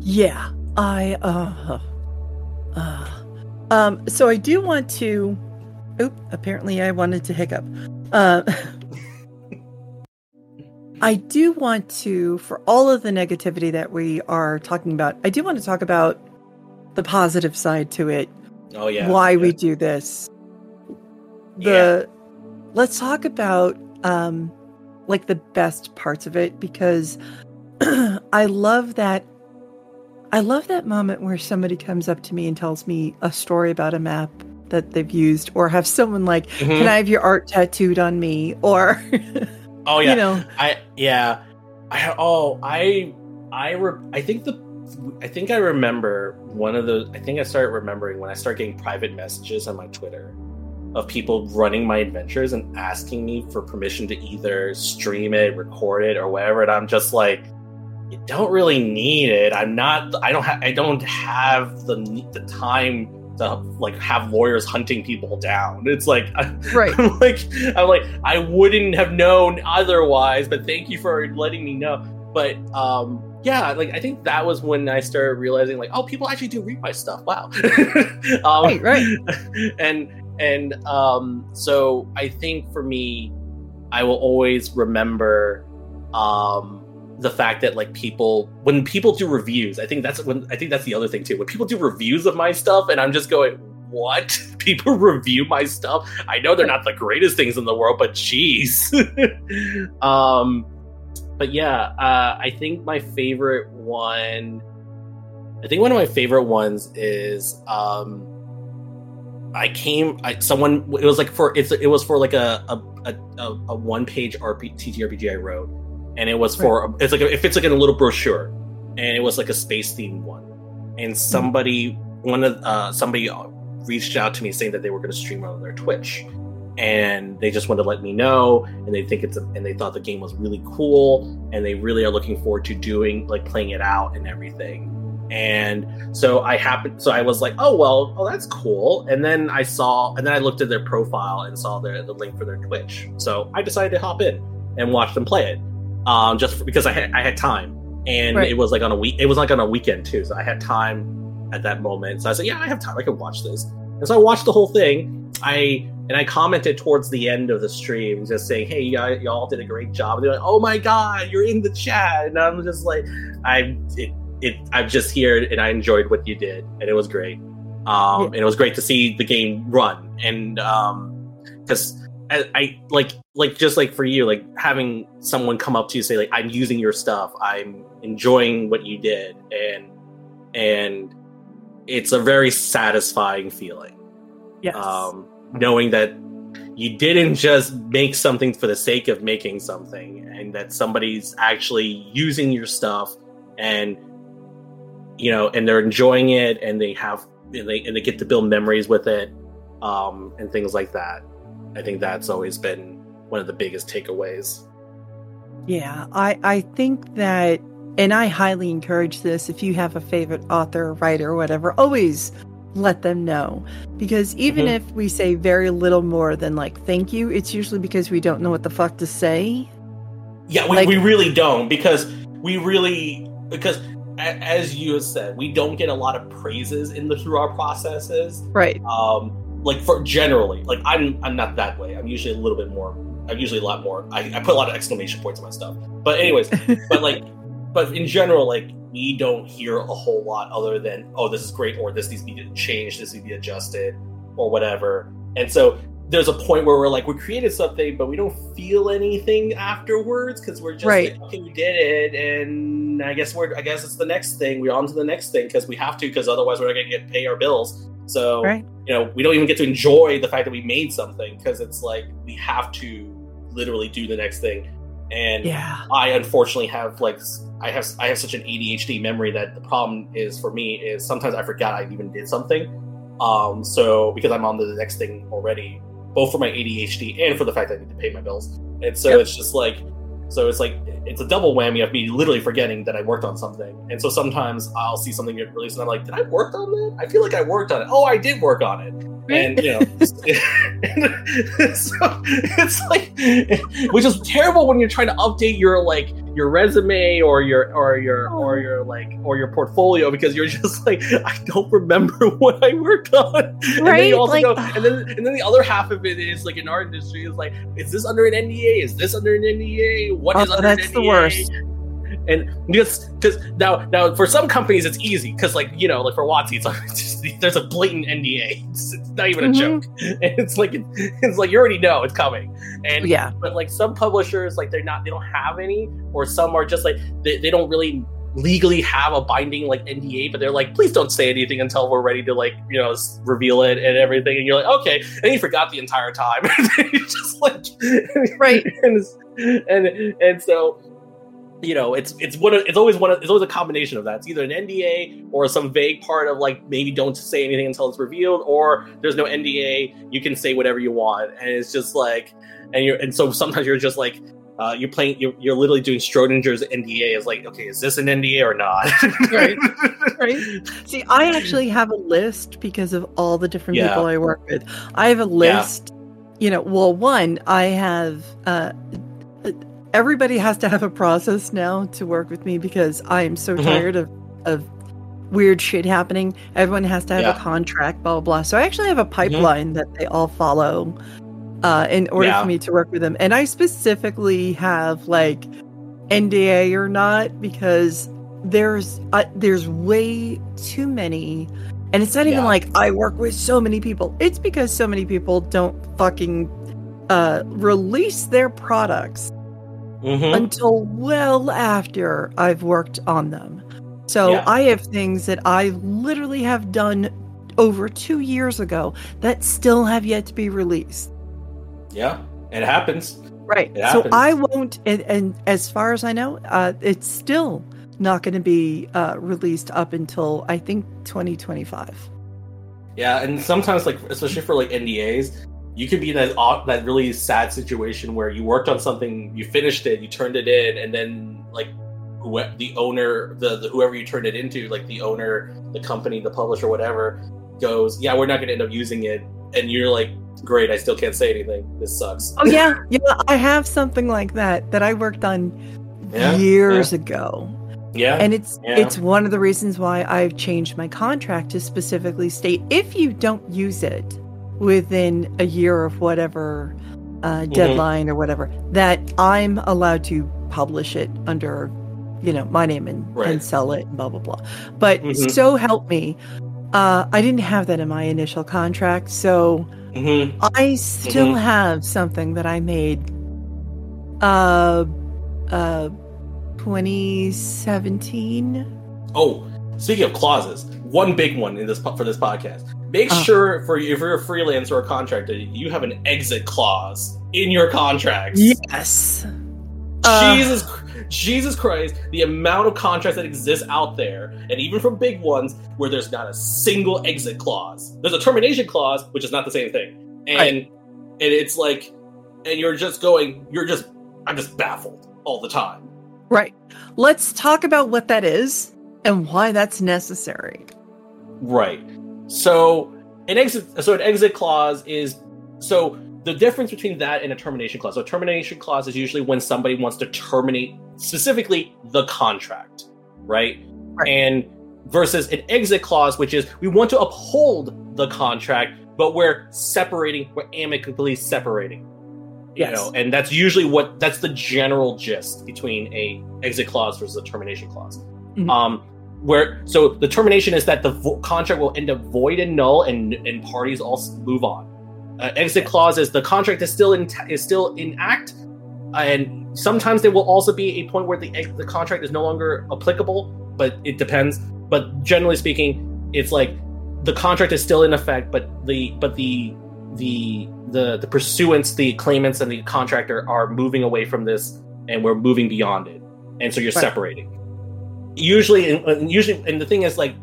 yeah, I. Uh, uh, um. So I do want to. Oop. Apparently, I wanted to hiccup. Uh, I do want to, for all of the negativity that we are talking about, I do want to talk about the positive side to it. Oh, yeah. Why yeah. we do this. The, yeah. Let's talk about, um, like, the best parts of it, because I love that. I love that moment where somebody comes up to me and tells me a story about a map that they've used, or have someone like, mm-hmm. can I have your art tattooed on me? Or... Oh yeah, you know. I yeah, I oh I I re- I think the I think I remember one of those. I think I started remembering when I started getting private messages on my Twitter of people running my adventures and asking me for permission to either stream it, record it, or whatever. And I'm just like, you don't really need it. I'm not. I don't. Ha- I don't have the the time to like have lawyers hunting people down. It's like, I, right. I'm like, I'm like, I wouldn't have known otherwise, but thank you for letting me know. But um, yeah, like, I think that was when I started realizing, like, oh, people actually do read my stuff. Wow. um, right, right. And, and um, so I think for me, I will always remember um, the fact that, like, people, when people do reviews, I think that's when I think that's the other thing too. When people do reviews of my stuff, and I'm just going, "What? People review my stuff? I know they're not the greatest things in the world, but geez." um, but yeah, uh, I think my favorite one. I think one of my favorite ones is um, I came. I, someone it was like for it's it was for like a a a, a one page T T R P G I wrote. And it was for, it's like, a, if it's like a little brochure, and it was like a space themed one. And somebody, one of, uh, somebody reached out to me saying that they were going to stream it on their Twitch, and they just wanted to let me know. And they think it's, a, and they thought the game was really cool, and they really are looking forward to doing, like, playing it out and everything. And so I happened, so I was like, oh, well, oh, that's cool. And then I saw, and then I looked at their profile and saw their, the link for their Twitch. So I decided to hop in and watch them play it. Um, just for, because I had I had time, and right. it was like on a week. It was like on a weekend too, so I had time at that moment. So I said, "Yeah, I have time. I can watch this." And so I watched the whole thing. I and I commented towards the end of the stream, just saying, "Hey, y'all, y'all did a great job." And they're like, "Oh my god, you're in the chat!" And I'm just like, "I it, it I'm just here, and I enjoyed what you did, and it was great. Um, yeah. And it was great to see the game run, and um, because." I, I like like just like for you, like having someone come up to you say, like, I'm using your stuff, I'm enjoying what you did, and and it's a very satisfying feeling. Yes. Um, knowing that you didn't just make something for the sake of making something, and that somebody's actually using your stuff, and you know, and they're enjoying it, and they have and they and they get to build memories with it, um, and things like that. I think that's always been one of the biggest takeaways. Yeah, I, I think that, and I highly encourage this, if you have a favorite author, writer, whatever, always let them know. Because even mm-hmm. if we say very little more than, like, thank you, it's usually because we don't know what the fuck to say. Yeah, we, like, we really don't, because we really, because as you have said, we don't get a lot of praises in the through our processes. Right. Um, Like for generally, like I'm, I'm not that way. I'm usually a little bit more. I'm usually a lot more. I, I put a lot of exclamation points on my stuff. But anyways, but like, but in general, like we don't hear a whole lot other than, oh, this is great, or this needs to be changed, this needs to be adjusted, or whatever. And so there's a point where we're like, we created something, but we don't feel anything afterwards because we're just right. like, okay, we did it, and I guess we're, I guess it's the next thing. We're on to the next thing because we have to, because otherwise we're not going to get pay our bills. So, right. you know, we don't even get to enjoy the fact that we made something because it's like we have to literally do the next thing. And yeah. I unfortunately have like I have I have such an A D H D memory that the problem is for me is sometimes I forgot I even did something. Um, so because I'm on to the next thing already, both for my A D H D and for the fact that I need to pay my bills. And so yep. it's just like so it's like it's a double whammy of me literally forgetting that I worked on something. And so sometimes I'll see something get released and I'm like, did I work on that? I feel like I worked on it. Oh, I did work on it. And, you know, so it's like, which is terrible when you're trying to update your, like, your resume or your, or your, or your, like, or your portfolio, because you're just like, I don't remember what I worked on. Right. And then, you also like, know, and then, and then the other half of it is like in our industry is like, is this under an N D A? Is this under an N D A? What oh, is under that's an N D A? The worst. And because now, now for some companies it's easy because, like, you know, like for WotC, it's, like, it's just, there's a blatant N D A. It's, it's not even a mm-hmm. joke. And it's like it, it's like you already know it's coming. And yeah, but like some publishers, like they're not, they don't have any, or some are just like they, they don't really legally have a binding like N D A, but they're like, please don't say anything until we're ready to, like, you know, reveal it and everything. And you're like, okay, and you forgot the entire time. And you're just like, right, and and, and so. You know, it's it's one. Of, it's always one. Of, it's always a combination of that. It's either an N D A or some vague part of like maybe don't say anything until it's revealed, or there's no N D A. You can say whatever you want, and it's just like, and you're and so sometimes you're just like, uh, you're playing. You're, you're literally doing Schrodinger's N D A. Is like, okay, is this an N D A or not? Right. Right. See, I actually have a list because of all the different yeah. people I work with. I have a list. Yeah. You know, well, one I have. Uh, Everybody has to have a process now to work with me because I am so mm-hmm. tired of, of weird shit happening. Everyone has to have yeah. a contract, blah, blah, blah. So I actually have a pipeline mm-hmm. that they all follow uh, in order yeah. for me to work with them. And I specifically have like N D A or not because there's uh, there's way too many. And it's not even yeah. like I work with so many people. It's because so many people don't fucking uh, release their products. Mm-hmm. Until well after I've worked on them. So yeah. I have things that I literally have done over two years ago that still have yet to be released. Yeah, it happens. Right. It happens. So I won't, and, and as far as I know, uh, it's still not going to be uh, released up until I think twenty twenty-five. Yeah, and sometimes, like, especially for like N D As, you could be in that that really sad situation where you worked on something, you finished it, you turned it in, and then like wh- the owner, the, the whoever you turned it into, like the owner, the company, the publisher, whatever, goes, yeah, we're not going to end up using it, and you're like, great, I still can't say anything. This sucks. Oh yeah, yeah, I have something like that that I worked on yeah, years yeah. ago. Yeah, and it's yeah. it's one of the reasons why I've changed my contract to specifically state if you don't use it within a year of whatever uh, deadline mm-hmm. or whatever, that I'm allowed to publish it under, you know, my name and, right. and sell it, and blah, blah, blah. But mm-hmm. so help me, uh, I didn't have that in my initial contract. So mm-hmm. I still mm-hmm. have something that I made uh, uh, twenty seventeen. Oh, speaking of clauses, one big one in this for this podcast. Make uh, sure for if you're a freelancer or contractor, you have an exit clause in your contracts. Yes. Uh, Jesus, Jesus Christ! The amount of contracts that exist out there, and even from big ones, where there's not a single exit clause. There's a termination clause, which is not the same thing, and right. and it's like, and you're just going, you're just, I'm just baffled all the time. Right. Let's talk about what that is and why that's necessary. Right. So an exit so an exit clause is so the difference between that and a termination clause. So a termination clause is usually when somebody wants to terminate specifically the contract, right? Right. And versus an exit clause, which is we want to uphold the contract, but we're separating, we're amicably separating. You yes. know, and that's usually what that's the general gist between a exit clause versus a termination clause. Mm-hmm. Um Where so the termination is that the vo- contract will end up void and null, and and parties all move on. Uh, exit clause is the contract is still in t- is still in act, and sometimes there will also be a point where the ex- the contract is no longer applicable. But it depends. But generally speaking, it's like the contract is still in effect, but the but the the the the pursuants, the claimants, and the contractor are moving away from this, and we're moving beyond it, and so you're right. separating. Usually, and usually, and the thing is, like,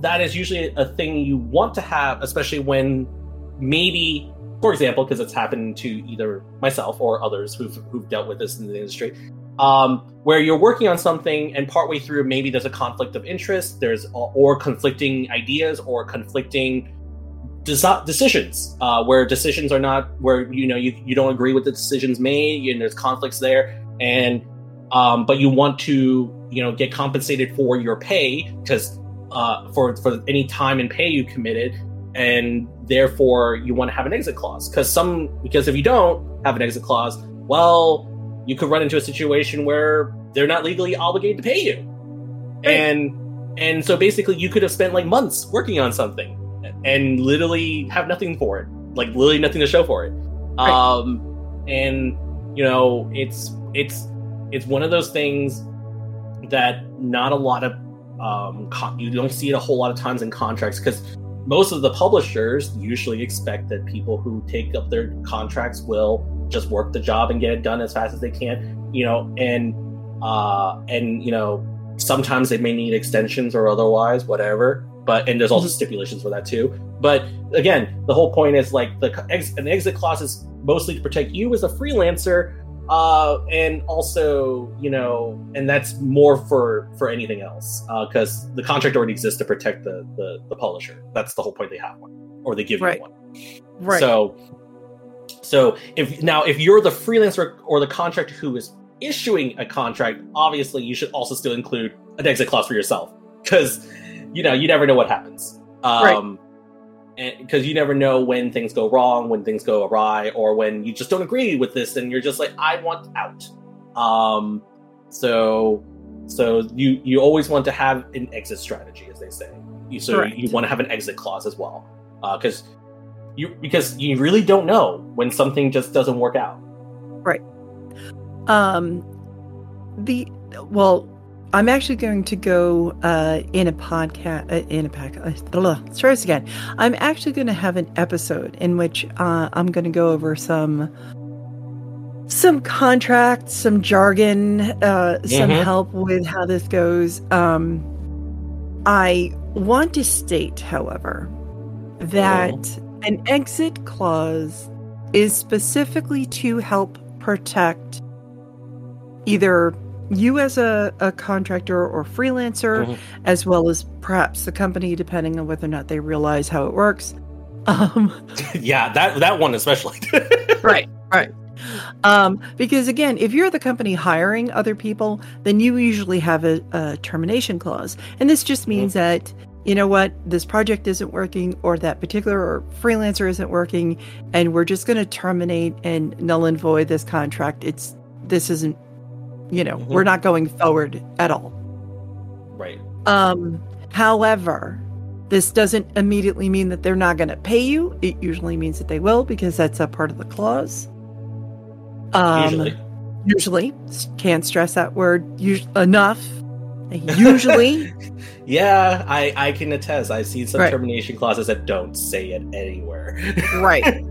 that is usually a thing you want to have, especially when maybe, for example, because it's happened to either myself or others who've who've dealt with this in the industry, um, where you're working on something and partway through, maybe there's a conflict of interest, there's or conflicting ideas or conflicting deci- decisions, uh, where decisions are not, where, you know, you, you don't agree with the decisions made, and you know, there's conflicts there, and um, but you want to, you know, get compensated for your pay, because uh, for for any time and pay you committed, and therefore you want to have an exit clause, because some because if you don't have an exit clause, well, you could run into a situation where they're not legally obligated to pay you, right. and. And so basically you could have spent like months working on something and literally have nothing for it. Like literally nothing to show for it. Right. Um, and you know, it's, it's, it's one of those things that not a lot of, um, con- you don't see it a whole lot of times in contracts, because most of the publishers usually expect that people who take up their contracts will just work the job and get it done as fast as they can, you know, and, uh, and, you know, sometimes they may need extensions or otherwise, whatever. But and there's also stipulations for that too. But again, the whole point is like the ex- an exit clause is mostly to protect you as a freelancer, uh, and also, you know, and that's more for for anything else, because uh, the contract already exists to protect the, the the publisher. That's the whole point. They have one, or they give right. you one. Right. So, so if now if you're the freelancer or the contractor who is issuing a contract, obviously you should also still include an exit clause for yourself, because you know you never know what happens, um right. because you never know when things go wrong, when things go awry, or when you just don't agree with this and you're just like, I want out. um so so you you always want to have an exit strategy, as they say. So right. you want to have an exit clause as well, uh because you because you really don't know when something just doesn't work out, right. Um, the, well, I'm actually going to go, uh, in a podcast, uh, in a pack, uh, let's try this again. I'm actually going to have an episode in which, uh, I'm going to go over some, some contracts, some jargon, uh, mm-hmm. some help with how this goes. Um, I want to state, however, that oh. an exit clause is specifically to help protect either you as a, a contractor or freelancer, mm-hmm. as well as perhaps the company, depending on whether or not they realize how it works. Um, yeah, that that one especially. Right, right. Um, because again, if you're the company hiring other people, then you usually have a, a termination clause. And this just means mm-hmm. that, you know what, this project isn't working, or that particular freelancer isn't working, and we're just going to terminate and null and void this contract. It's this isn't You know, mm-hmm. we're not going forward at all. Right. Um, however, this doesn't immediately mean that they're not going to pay you. It usually means that they will, because that's a part of the clause. Um, usually. Usually. Can't stress that word us- enough. Usually. Yeah, I, I can attest. I see some right. termination clauses that don't say it anywhere. Right.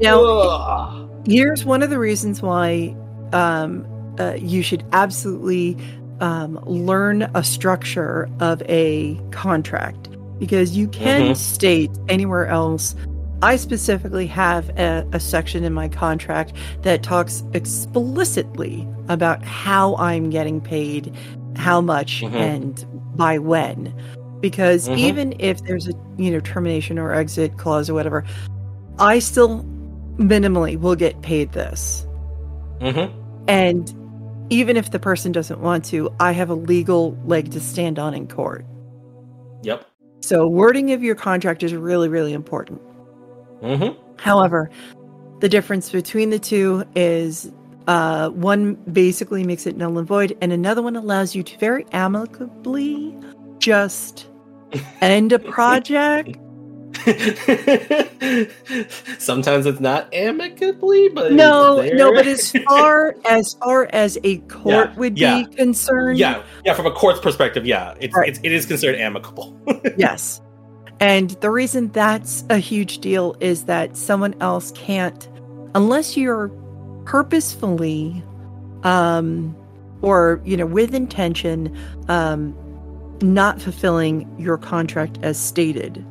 Now, Ugh. here's one of the reasons why... Um, Uh, you should absolutely um, learn a structure of a contract, because you can mm-hmm. state anywhere else. I specifically have a, a section in my contract that talks explicitly about how I'm getting paid, how much, mm-hmm. and by when. Because mm-hmm. even if there's a you know termination or exit clause or whatever, I still minimally will get paid this. Mm-hmm. And even if the person doesn't want to, I have a legal leg to stand on in court. Yep. So wording of your contract is really, really important. Mm-hmm. However, the difference between the two is uh, one basically makes it null and void, and another one allows you to very amicably just end a project. Sometimes it's not amicably, but no, it's there. no. But as far as far as a court yeah, would yeah. be concerned, yeah, yeah, from a court's perspective, yeah, it's, right. it's it is considered amicable. Yes, and the reason that's a huge deal is that someone else can't, unless you're purposefully, um, or you know, with intention, um, not fulfilling your contract as stated.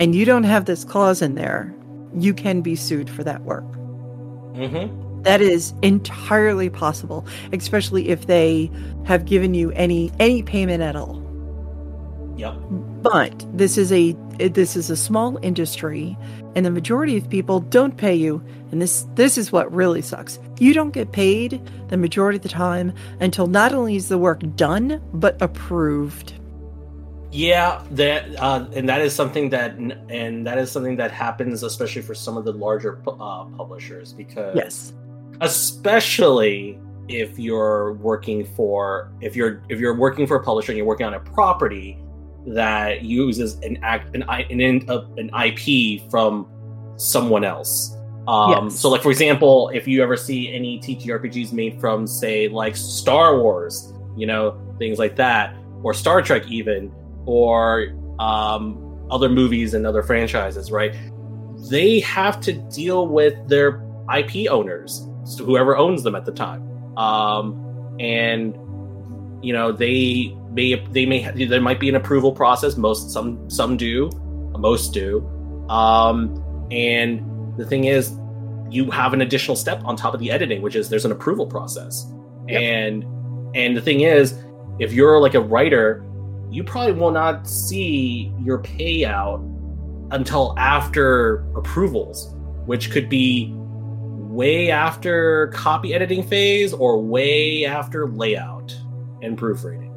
And you don't have this clause in there, you can be sued for that work. Mm-hmm. That is entirely possible, especially if they have given you any any payment at all. Yep. But this is a this is a small industry, and the majority of people don't pay you. And this this is what really sucks. You don't get paid the majority of the time until not only is the work done, but approved. Yeah, that uh, and that is something that and that is something that happens, especially for some of the larger uh, publishers, because yes, especially if you're working for if you're if you're working for a publisher and you're working on a property that uses an act an an an I P from someone else. Um, yes. So, like for example, if you ever see any T T R P Gs made from, say, like Star Wars, you know, things like that, or Star Trek, even. Or um, other movies and other franchises, right? They have to deal with their I P owners, so whoever owns them at the time, um, and you know they may they may ha- there might be an approval process. Most some some do, most do. Um, and the thing is, you have an additional step on top of the editing, which is there's an approval process. Yep. And and the thing is, if you're like a writer, you probably will not see your payout until after approvals, which could be way after copy editing phase or way after layout and proofreading,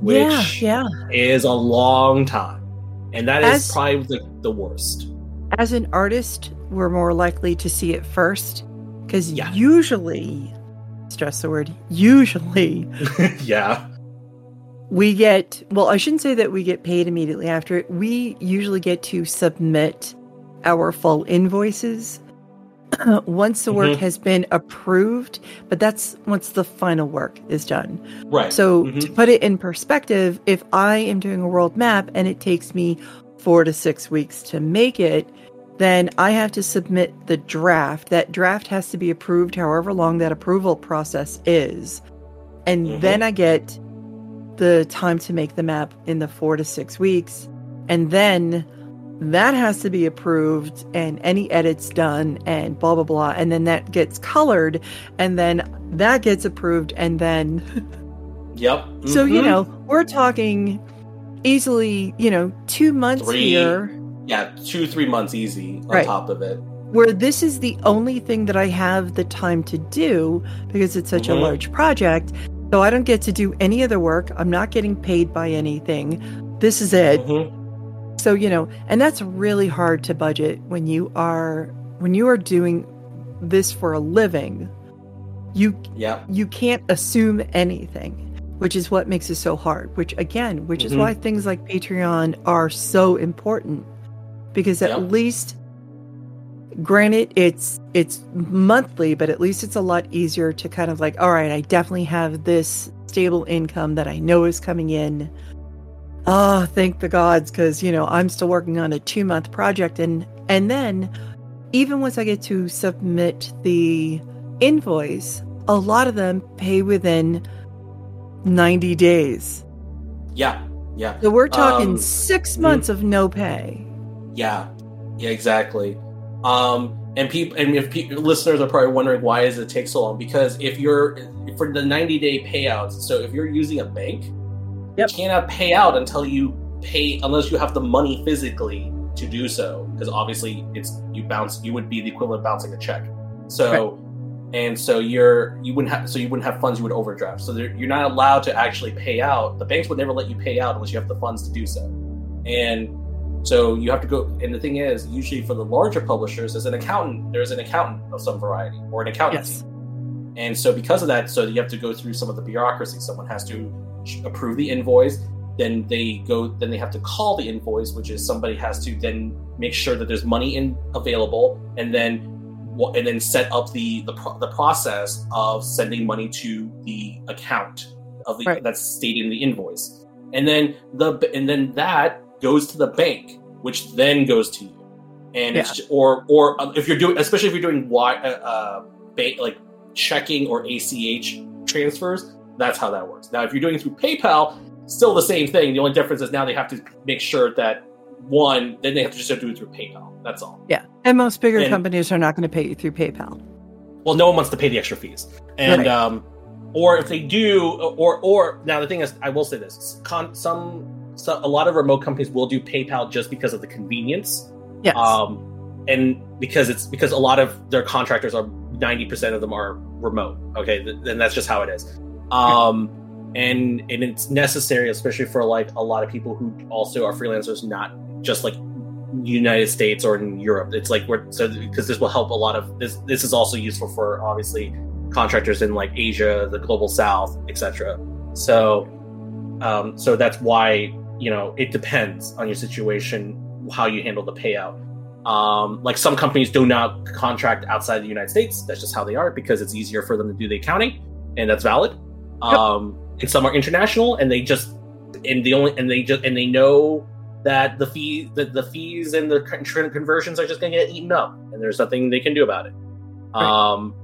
which yeah, yeah. is a long time. And that as, is probably the, the worst. As an artist, we're more likely to see it first because yeah. usually, stress the word, usually. yeah. We get, well, I shouldn't say that we get paid immediately after it. We usually get to submit our full invoices once the work mm-hmm. has been approved, but that's once the final work is done. Right. So mm-hmm. to put it in perspective, if I am doing a world map and it takes me four to six weeks to make it, then I have to submit the draft. That draft has to be approved however long that approval process is. And mm-hmm. then I get the time to make the map in the four to six weeks, and then that has to be approved and any edits done and blah blah blah, and then that gets colored and then that gets approved and then yep mm-hmm. so you know we're talking easily you know two months three, here yeah two three months easy on right. top of it, where this is the only thing that I have the time to do because it's such mm-hmm. a large project. So I don't get to do any other work. I'm not getting paid by anything. This is it. Mm-hmm. So, you know, and that's really hard to budget when you are when you are doing this for a living. You yeah. you can't assume anything, which is what makes it so hard, which again, which mm-hmm. is why things like Patreon are so important, because at yeah. least granted, it's it's monthly, but at least it's a lot easier to kind of like, all right, I definitely have this stable income that I know is coming in. Oh, thank the gods, because, you know, I'm still working on a two-month project. And, and then even once I get to submit the invoice, a lot of them pay within ninety days. Yeah, yeah. So we're talking um, six months mm, of no pay. Yeah, yeah, exactly. Um, and people, and if pe- listeners are probably wondering why does it take so long? Because if you're for the ninety day payouts, so if you're using a bank, yep. you cannot pay out until you pay, unless you have the money physically to do so. Because obviously, it's you bounce, you would be the equivalent of bouncing a check. So, right. and so you're you wouldn't have so you wouldn't have funds, you would overdraft. So you're not allowed to actually pay out. The banks would never let you pay out unless you have the funds to do so. And so you have to go, and the thing is, usually for the larger publishers, there's an accountant, there's an accountant of some variety, or an accountant. Yes. And so because of that, so you have to go through some of the bureaucracy. Someone has to approve the invoice, then they go, then they have to call the invoice, which is somebody has to then make sure that there's money in available, and then and then set up the the, the process of sending money to the account of the right. that's stated in the invoice, and then the and then that. goes to the bank, which then goes to you, and yeah. it's, or or if you're doing, especially if you're doing y, uh, bank, like checking or A C H transfers, that's how that works. Now, if you're doing it through PayPal, still the same thing. The only difference is now they have to make sure that one, then they have to just have to do it through PayPal. That's all. Yeah, and most bigger and, companies are not going to pay you through PayPal. Well, no one wants to pay the extra fees, and right. um, or if they do, or or now the thing is, I will say this: con- some. so a lot of remote companies will do PayPal just because of the convenience. Yes. Um, and because it's because a lot of their contractors are ninety percent of them are remote. Okay. And that's just how it is. Um, and, and it's necessary, especially for like a lot of people who also are freelancers, not just like United States or in Europe. It's like, we're so, because this will help a lot of this. This is also useful for obviously contractors in like Asia, the global South, et cetera. So, um, so that's why, you know, it depends on your situation, how you handle the payout. Um, like some companies do not contract outside the United States. That's just how they are because it's easier for them to do the accounting, and that's valid. Um, yep. And some are international, and they just and the only and they just and they know that the fee that the fees and the conversions are just going to get eaten up, and there's nothing they can do about it. Right. Um,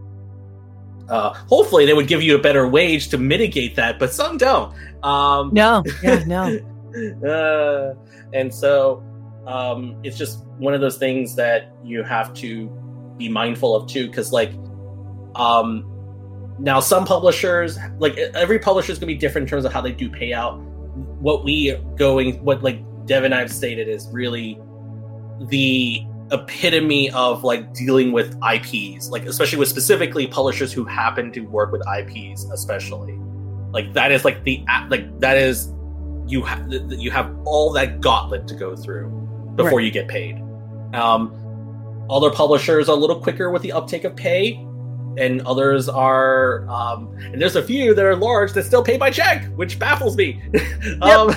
uh, hopefully, they would give you a better wage to mitigate that, but some don't. Um, no, yeah, no, uh, and so. Um, it's just one of those things that you have to be mindful of too, because like um, now some publishers, like every publisher is going to be different in terms of how they do payout. What we going, what like Dev and I have stated is really the epitome of like dealing with I Ps, like especially with specifically publishers who happen to work with I Ps, especially like that is like the like that is you have you have all that gauntlet to go through before right. you get paid. Um, other publishers are a little quicker with the uptake of pay, and others are, um, and there's a few that are large that still pay by check, which baffles me. Yep. um,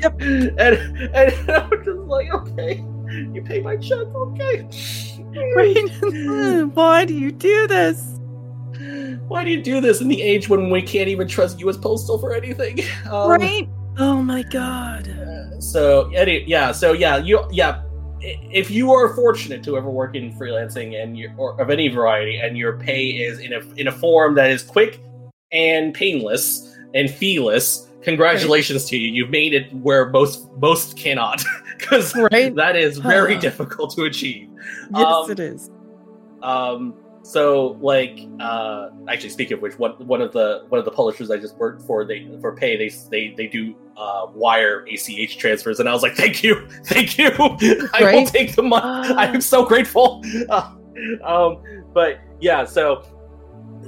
yep. And, and I'm just like, okay, you pay by check, okay. Right. Why do you do this? Why do you do this in the age when we can't even trust U S Postal for anything? Um, right? Oh my God. So yeah, so yeah, you yeah. If you are fortunate to ever work in freelancing and you or of any variety, and your pay is in a in a form that is quick and painless and feeless, congratulations right. to you. You've made it where most most cannot, because right? that is very huh. difficult to achieve. Yes, um, it is. Um. So like, uh, actually, speaking of which, one one of the one of the publishers I just worked for, they for pay, they they they do. Uh, wire A C H transfers, and I was like, "Thank you, thank you. I right? will take the money. Uh, I'm so grateful." Uh, um, but yeah, so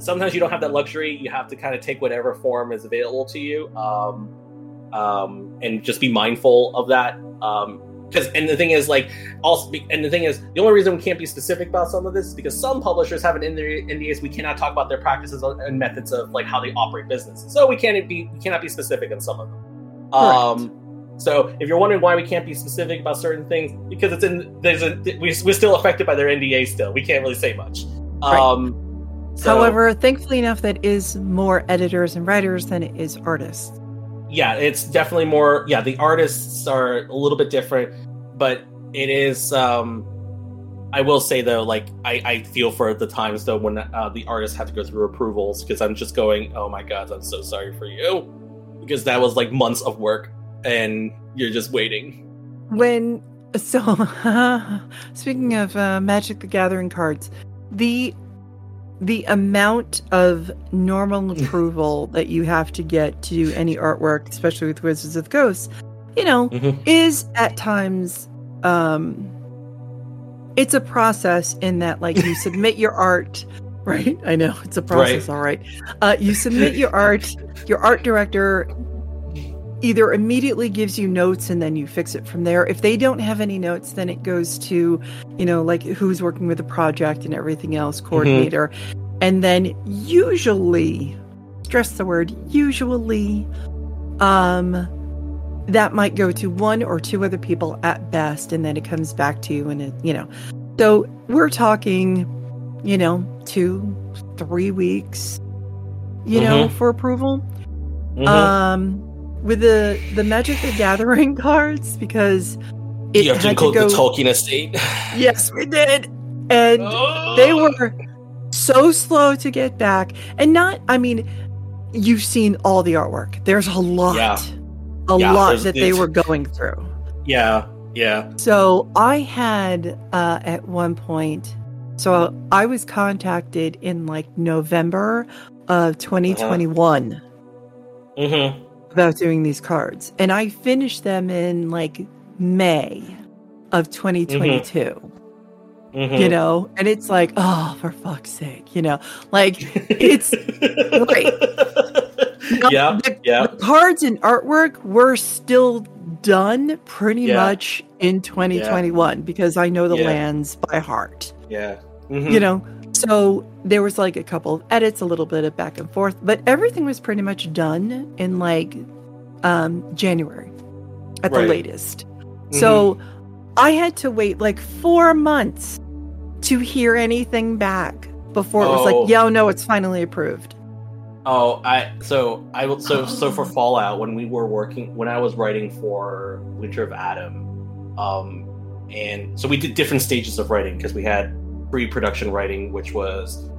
sometimes you don't have that luxury. You have to kind of take whatever form is available to you, um, um, and just be mindful of that. Because um, and the thing is, like, also, and the thing is, the only reason we can't be specific about some of this is because some publishers have an N D As. We cannot talk about their practices and methods of like how they operate business, so we can't be we cannot be specific on some of them. Um, right. So if you're wondering why we can't be specific about certain things, because it's in there's a we, we're still affected by their N D A still. We can't really say much. Right. Um, so, However, thankfully enough, that is more editors and writers than it is artists. Yeah, it's definitely more. Yeah, the artists are a little bit different, but it is. Um, I will say though, like I, I feel for the times though when uh, the artists have to go through approvals, because I'm just going, oh my God, I'm so sorry for you. Because that was like months of work, and you're just waiting. When so, uh, speaking of uh, Magic the Gathering cards, the the amount of normal approval that you have to get to do any artwork, especially with Wizards of the Coast, you know, mm-hmm. is at times um, it's a process in that like you submit your art. Right, I know it's a process. Right. All right, uh, you submit your art. Your art director either immediately gives you notes, and then you fix it from there. If they don't have any notes, then it goes to, you know, like who's working with the project and everything else, coordinator, mm-hmm. and then usually, stress the word usually, um, that might go to one or two other people at best, and then it comes back to you, and it, you know, so we're talking. You know, two, three weeks, you mm-hmm. know, for approval. Mm-hmm. Um, with the the Magic the Gathering cards, because it you have to include go... the Tolkien estate. Yes, we did, and oh! they were so slow to get back. And not, I mean, you've seen all the artwork. There's a lot, yeah. a yeah, lot that they were going through. Yeah, yeah. So I had uh, at one point. So I was contacted in like November of twenty twenty-one. Uh-huh. Mm-hmm. about doing these cards. And I finished them in like May of twenty twenty-two. Mm-hmm. Mm-hmm. You know, and it's like, oh, for fuck's sake, you know, like it's great. Now, yeah, the, yeah. The cards and artwork were still done pretty yeah. much in twenty twenty-one yeah. because I know the yeah. lands by heart. Yeah. Mm-hmm. You know, so there was like a couple of edits, a little bit of back and forth, but everything was pretty much done in like um, January at right. the latest. Mm-hmm. So I had to wait like four months to hear anything back before oh. it was like, yo, no, it's finally approved. Oh, I so I so so for Fallout, when we were working, when I was writing for Winter of Adam, um, and so we did different stages of writing because we had pre-production writing, which was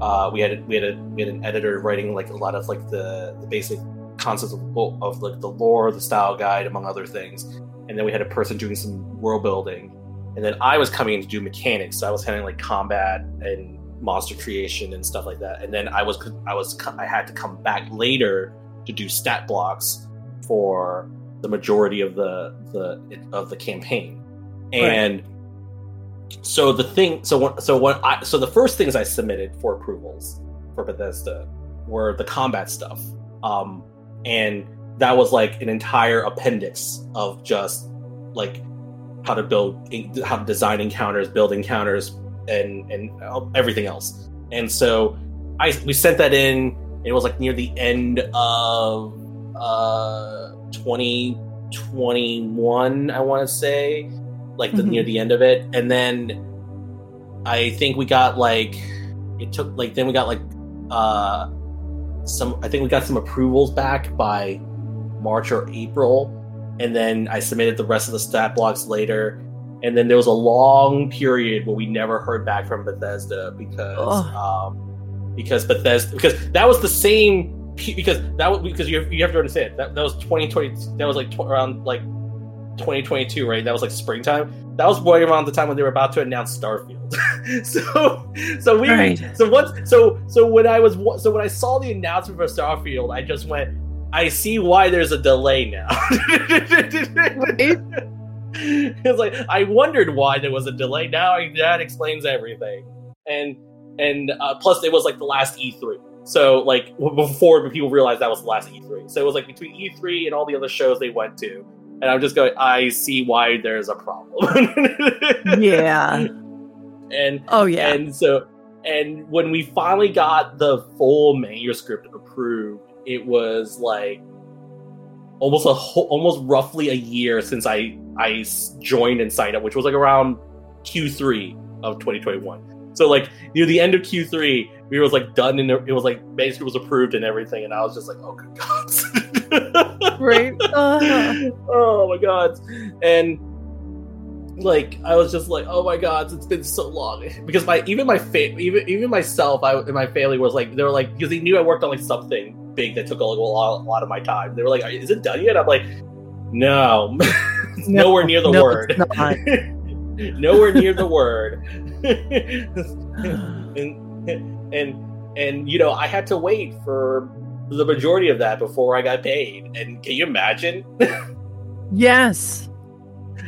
uh, we had we had a we had an editor writing like a lot of like the, the basic concepts of, of like the lore, the style guide, among other things. And then we had a person doing some world building. And then I was coming in to do mechanics. So I was handling like combat and monster creation and stuff like that. And then I was, I was, I had to come back later to do stat blocks for the majority of the, the, of the campaign. And right. so the thing, so when, so when I, so the first things I submitted for approvals for Bethesda were the combat stuff. Um, and, that was like an entire appendix of just like how to build, how to design encounters, build encounters, and and everything else. And so I we sent that in. It was like near the end of uh, twenty twenty-one, I want to say, like the, mm-hmm. near the end of it. And then I think we got like it took like then we got like uh, some. I think we got some approvals back by March or April, and then I submitted the rest of the stat blocks later, and then there was a long period where we never heard back from Bethesda because oh. um, because Bethesda because that was the same because that was because you have, you have to understand that that was twenty twenty that was like tw- around like twenty twenty-two, right? That was like springtime. That was right around the time when they were about to announce Starfield. so so we right. so once so so when I was so when I saw the announcement for Starfield, I just went, I see why there's a delay now. It's like I wondered why there was a delay. Now I, that explains everything. And and uh, plus it was like the last E three. So like before people realized that was the last E three. So it was like between E three and all the other shows they went to. And I'm just going, I see why there's a problem. yeah. And oh yeah. And so and when we finally got the full manuscript approved, it was like almost a whole, almost roughly a year since I, I joined and signed up, which was like around Q three of twenty twenty-one. So like near the end of Q three, we was like done and it was like basically was approved and everything. And I was just like, oh good God. Right. Uh-huh. Oh my God. And like, I was just like, oh my God, it's been so long. Because my, even my, fa- even, even myself I, and my family was like, they were like, because they knew I worked on like something big that took a lot, a lot of my time. They were like, is it done yet? I'm like, no, no nowhere near the no, word. Nowhere near the word. and, and, and, you know, I had to wait for the majority of that before I got paid. And can you imagine? yes.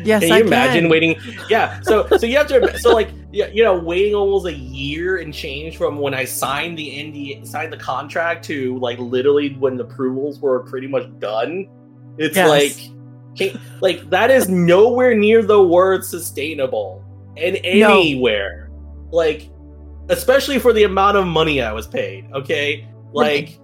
Yes. Can you I imagine can. waiting? Yeah. So, so you have to, so like, yeah, you know, waiting almost a year and change from when I signed the N D A, signed the contract to like literally when the approvals were pretty much done. It's yes. like, can, like that is nowhere near the word sustainable and anywhere. No. Like, especially for the amount of money I was paid. Okay. Like,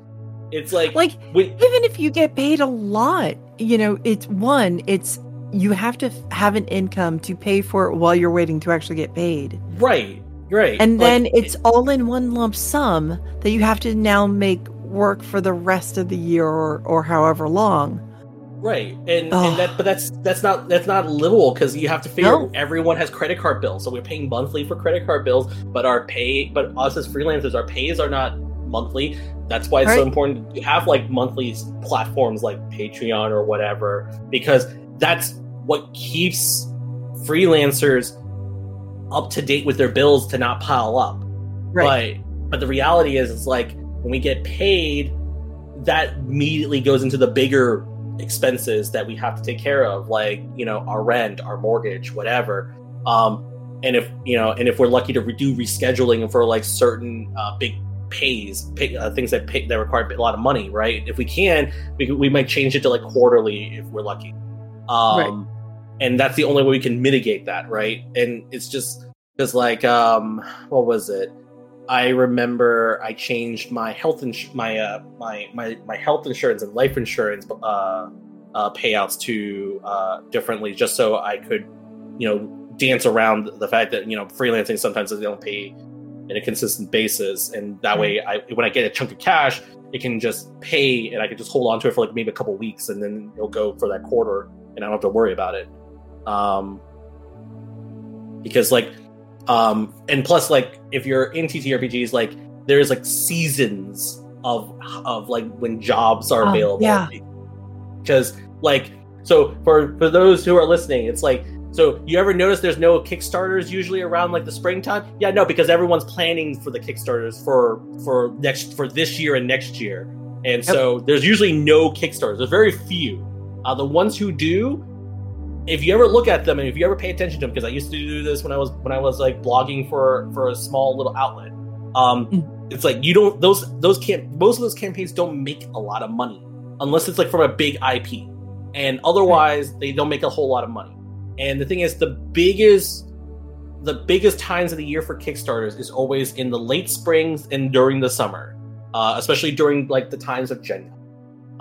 it's like, like when, even if you get paid a lot, you know, it's one, it's, you have to have an income to pay for it while you're waiting to actually get paid. Right, right. And then like, it's all in one lump sum that you have to now make work for the rest of the year or, or however long. Right, and, oh. and that, but that's that's not that's not livable because you have to figure no. everyone has credit card bills, so we're paying monthly for credit card bills. But our pay, but us as freelancers, our pays are not monthly. That's why it's right. so important to have like monthly platforms like Patreon or whatever, because that's what keeps freelancers up to date with their bills to not pile up. Right. But, but the reality is, it's like when we get paid, that immediately goes into the bigger expenses that we have to take care of, like, you know, our rent, our mortgage, whatever. Um, and if, you know, and if we're lucky to do rescheduling and for like certain uh, big pays, pay, uh, things that pay, that require a lot of money, right? If we can, we, we might change it to like quarterly if we're lucky. Um, right. And that's the only way we can mitigate that, right? And it's just because, like, um, what was it? I remember I changed my health ins- my, uh, my my my health insurance and life insurance uh, uh, payouts to uh, differently, just so I could, you know, dance around the fact that, you know, freelancing sometimes they don't pay in a consistent basis, and that way, I when I get a chunk of cash, it can just pay, and I can just hold on to it for like maybe a couple weeks, and then it'll go for that quarter, and I don't have to worry about it. Um, because like, um, and plus like, if you're in T T R P Gs, like there's like seasons of, of like when jobs are um, available. Yeah. Because like, so for, for those who are listening, it's like, so you ever notice there's no Kickstarters usually around like the springtime? Yeah, no, because everyone's planning for the Kickstarters for, for next, for this year and next year. And yep. So there's usually no Kickstarters. There's very few. Uh, the ones who do, if you ever look at them and if you ever pay attention to them, because I used to do this when I was when I was like blogging for for a small little outlet. Um, mm. It's like you don't those those can't most of those campaigns don't make a lot of money unless it's like from a big I P, and otherwise right. They don't make a whole lot of money. And the thing is, the biggest the biggest times of the year for Kickstarters is always in the late springs and during the summer, uh, especially during like the times of Gen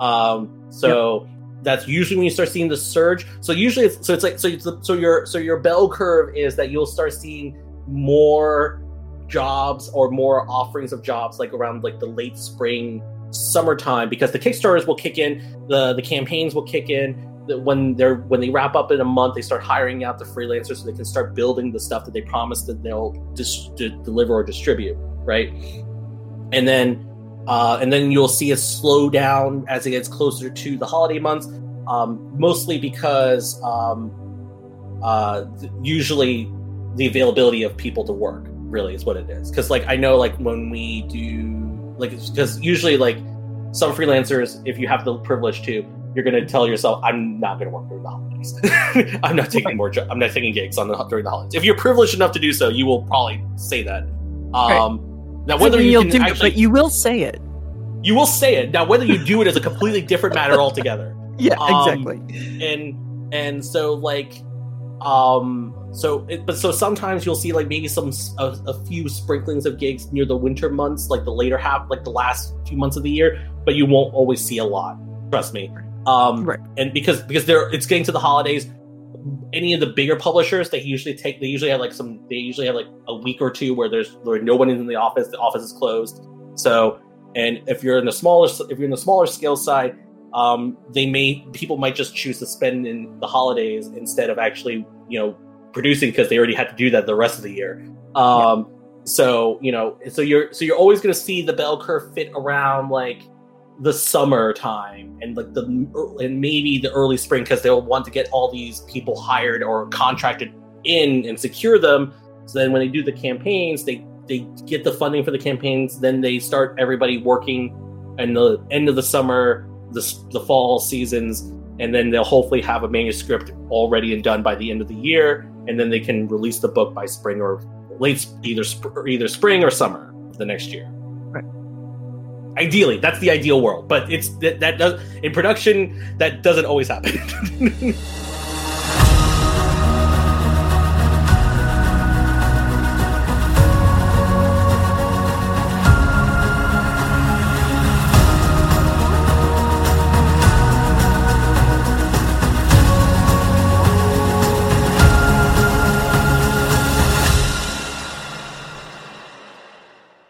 Con. Um, so. Yep. That's usually when you start seeing the surge. So usually, it's, so it's like so. It's, so your so your bell curve is that you'll start seeing more jobs or more offerings of jobs like around like the late spring, summertime, because the Kickstarters will kick in, the the campaigns will kick in. That when they're when they wrap up in a month, they start hiring out the freelancers so they can start building the stuff that they promised that they'll dis- to deliver or distribute, right? And then. Uh, and then you'll see it slow down as it gets closer to the holiday months, um, mostly because um, uh, th- usually the availability of people to work really is what it is. Because like I know like when we do like because usually like some freelancers, if you have the privilege to, you're going to tell yourself, I'm not going to work during the holidays. I'm not taking more. Jo- I'm not taking gigs on the, during the holidays. If you're privileged enough to do so, you will probably say that. Um, right. Now, whether you can do, actually, but you will say it. You will say it. Now, whether you do it is a completely different matter altogether. Yeah, um, exactly. And and so like, um, so it, but so sometimes you'll see like maybe some a, a few sprinklings of gigs near the winter months, like the later half, like the last few months of the year. But you won't always see a lot. Trust me. Um, right. And because because they're it's getting to the holidays. Any of the bigger publishers, they usually take, they usually have like some, they usually have like a week or two where there's where no one is in the office, the office is closed. So, and if you're in the smaller, if you're in the smaller scale side, um, they may, people might just choose to spend in the holidays instead of actually, you know, producing because they already had to do that the rest of the year. Um, yeah. So, you know, so you're, so you're always going to see the bell curve fit around like the summertime and like the and maybe the early spring because they'll want to get all these people hired or contracted in and secure them. So then when they do the campaigns, they they get the funding for the campaigns. Then they start everybody working in the end of the summer, the the fall seasons, and then they'll hopefully have a manuscript already and done by the end of the year. And then they can release the book by spring or late either either spring or summer of the next year. Ideally, that's the ideal world, but it's that, that does in production that doesn't always happen.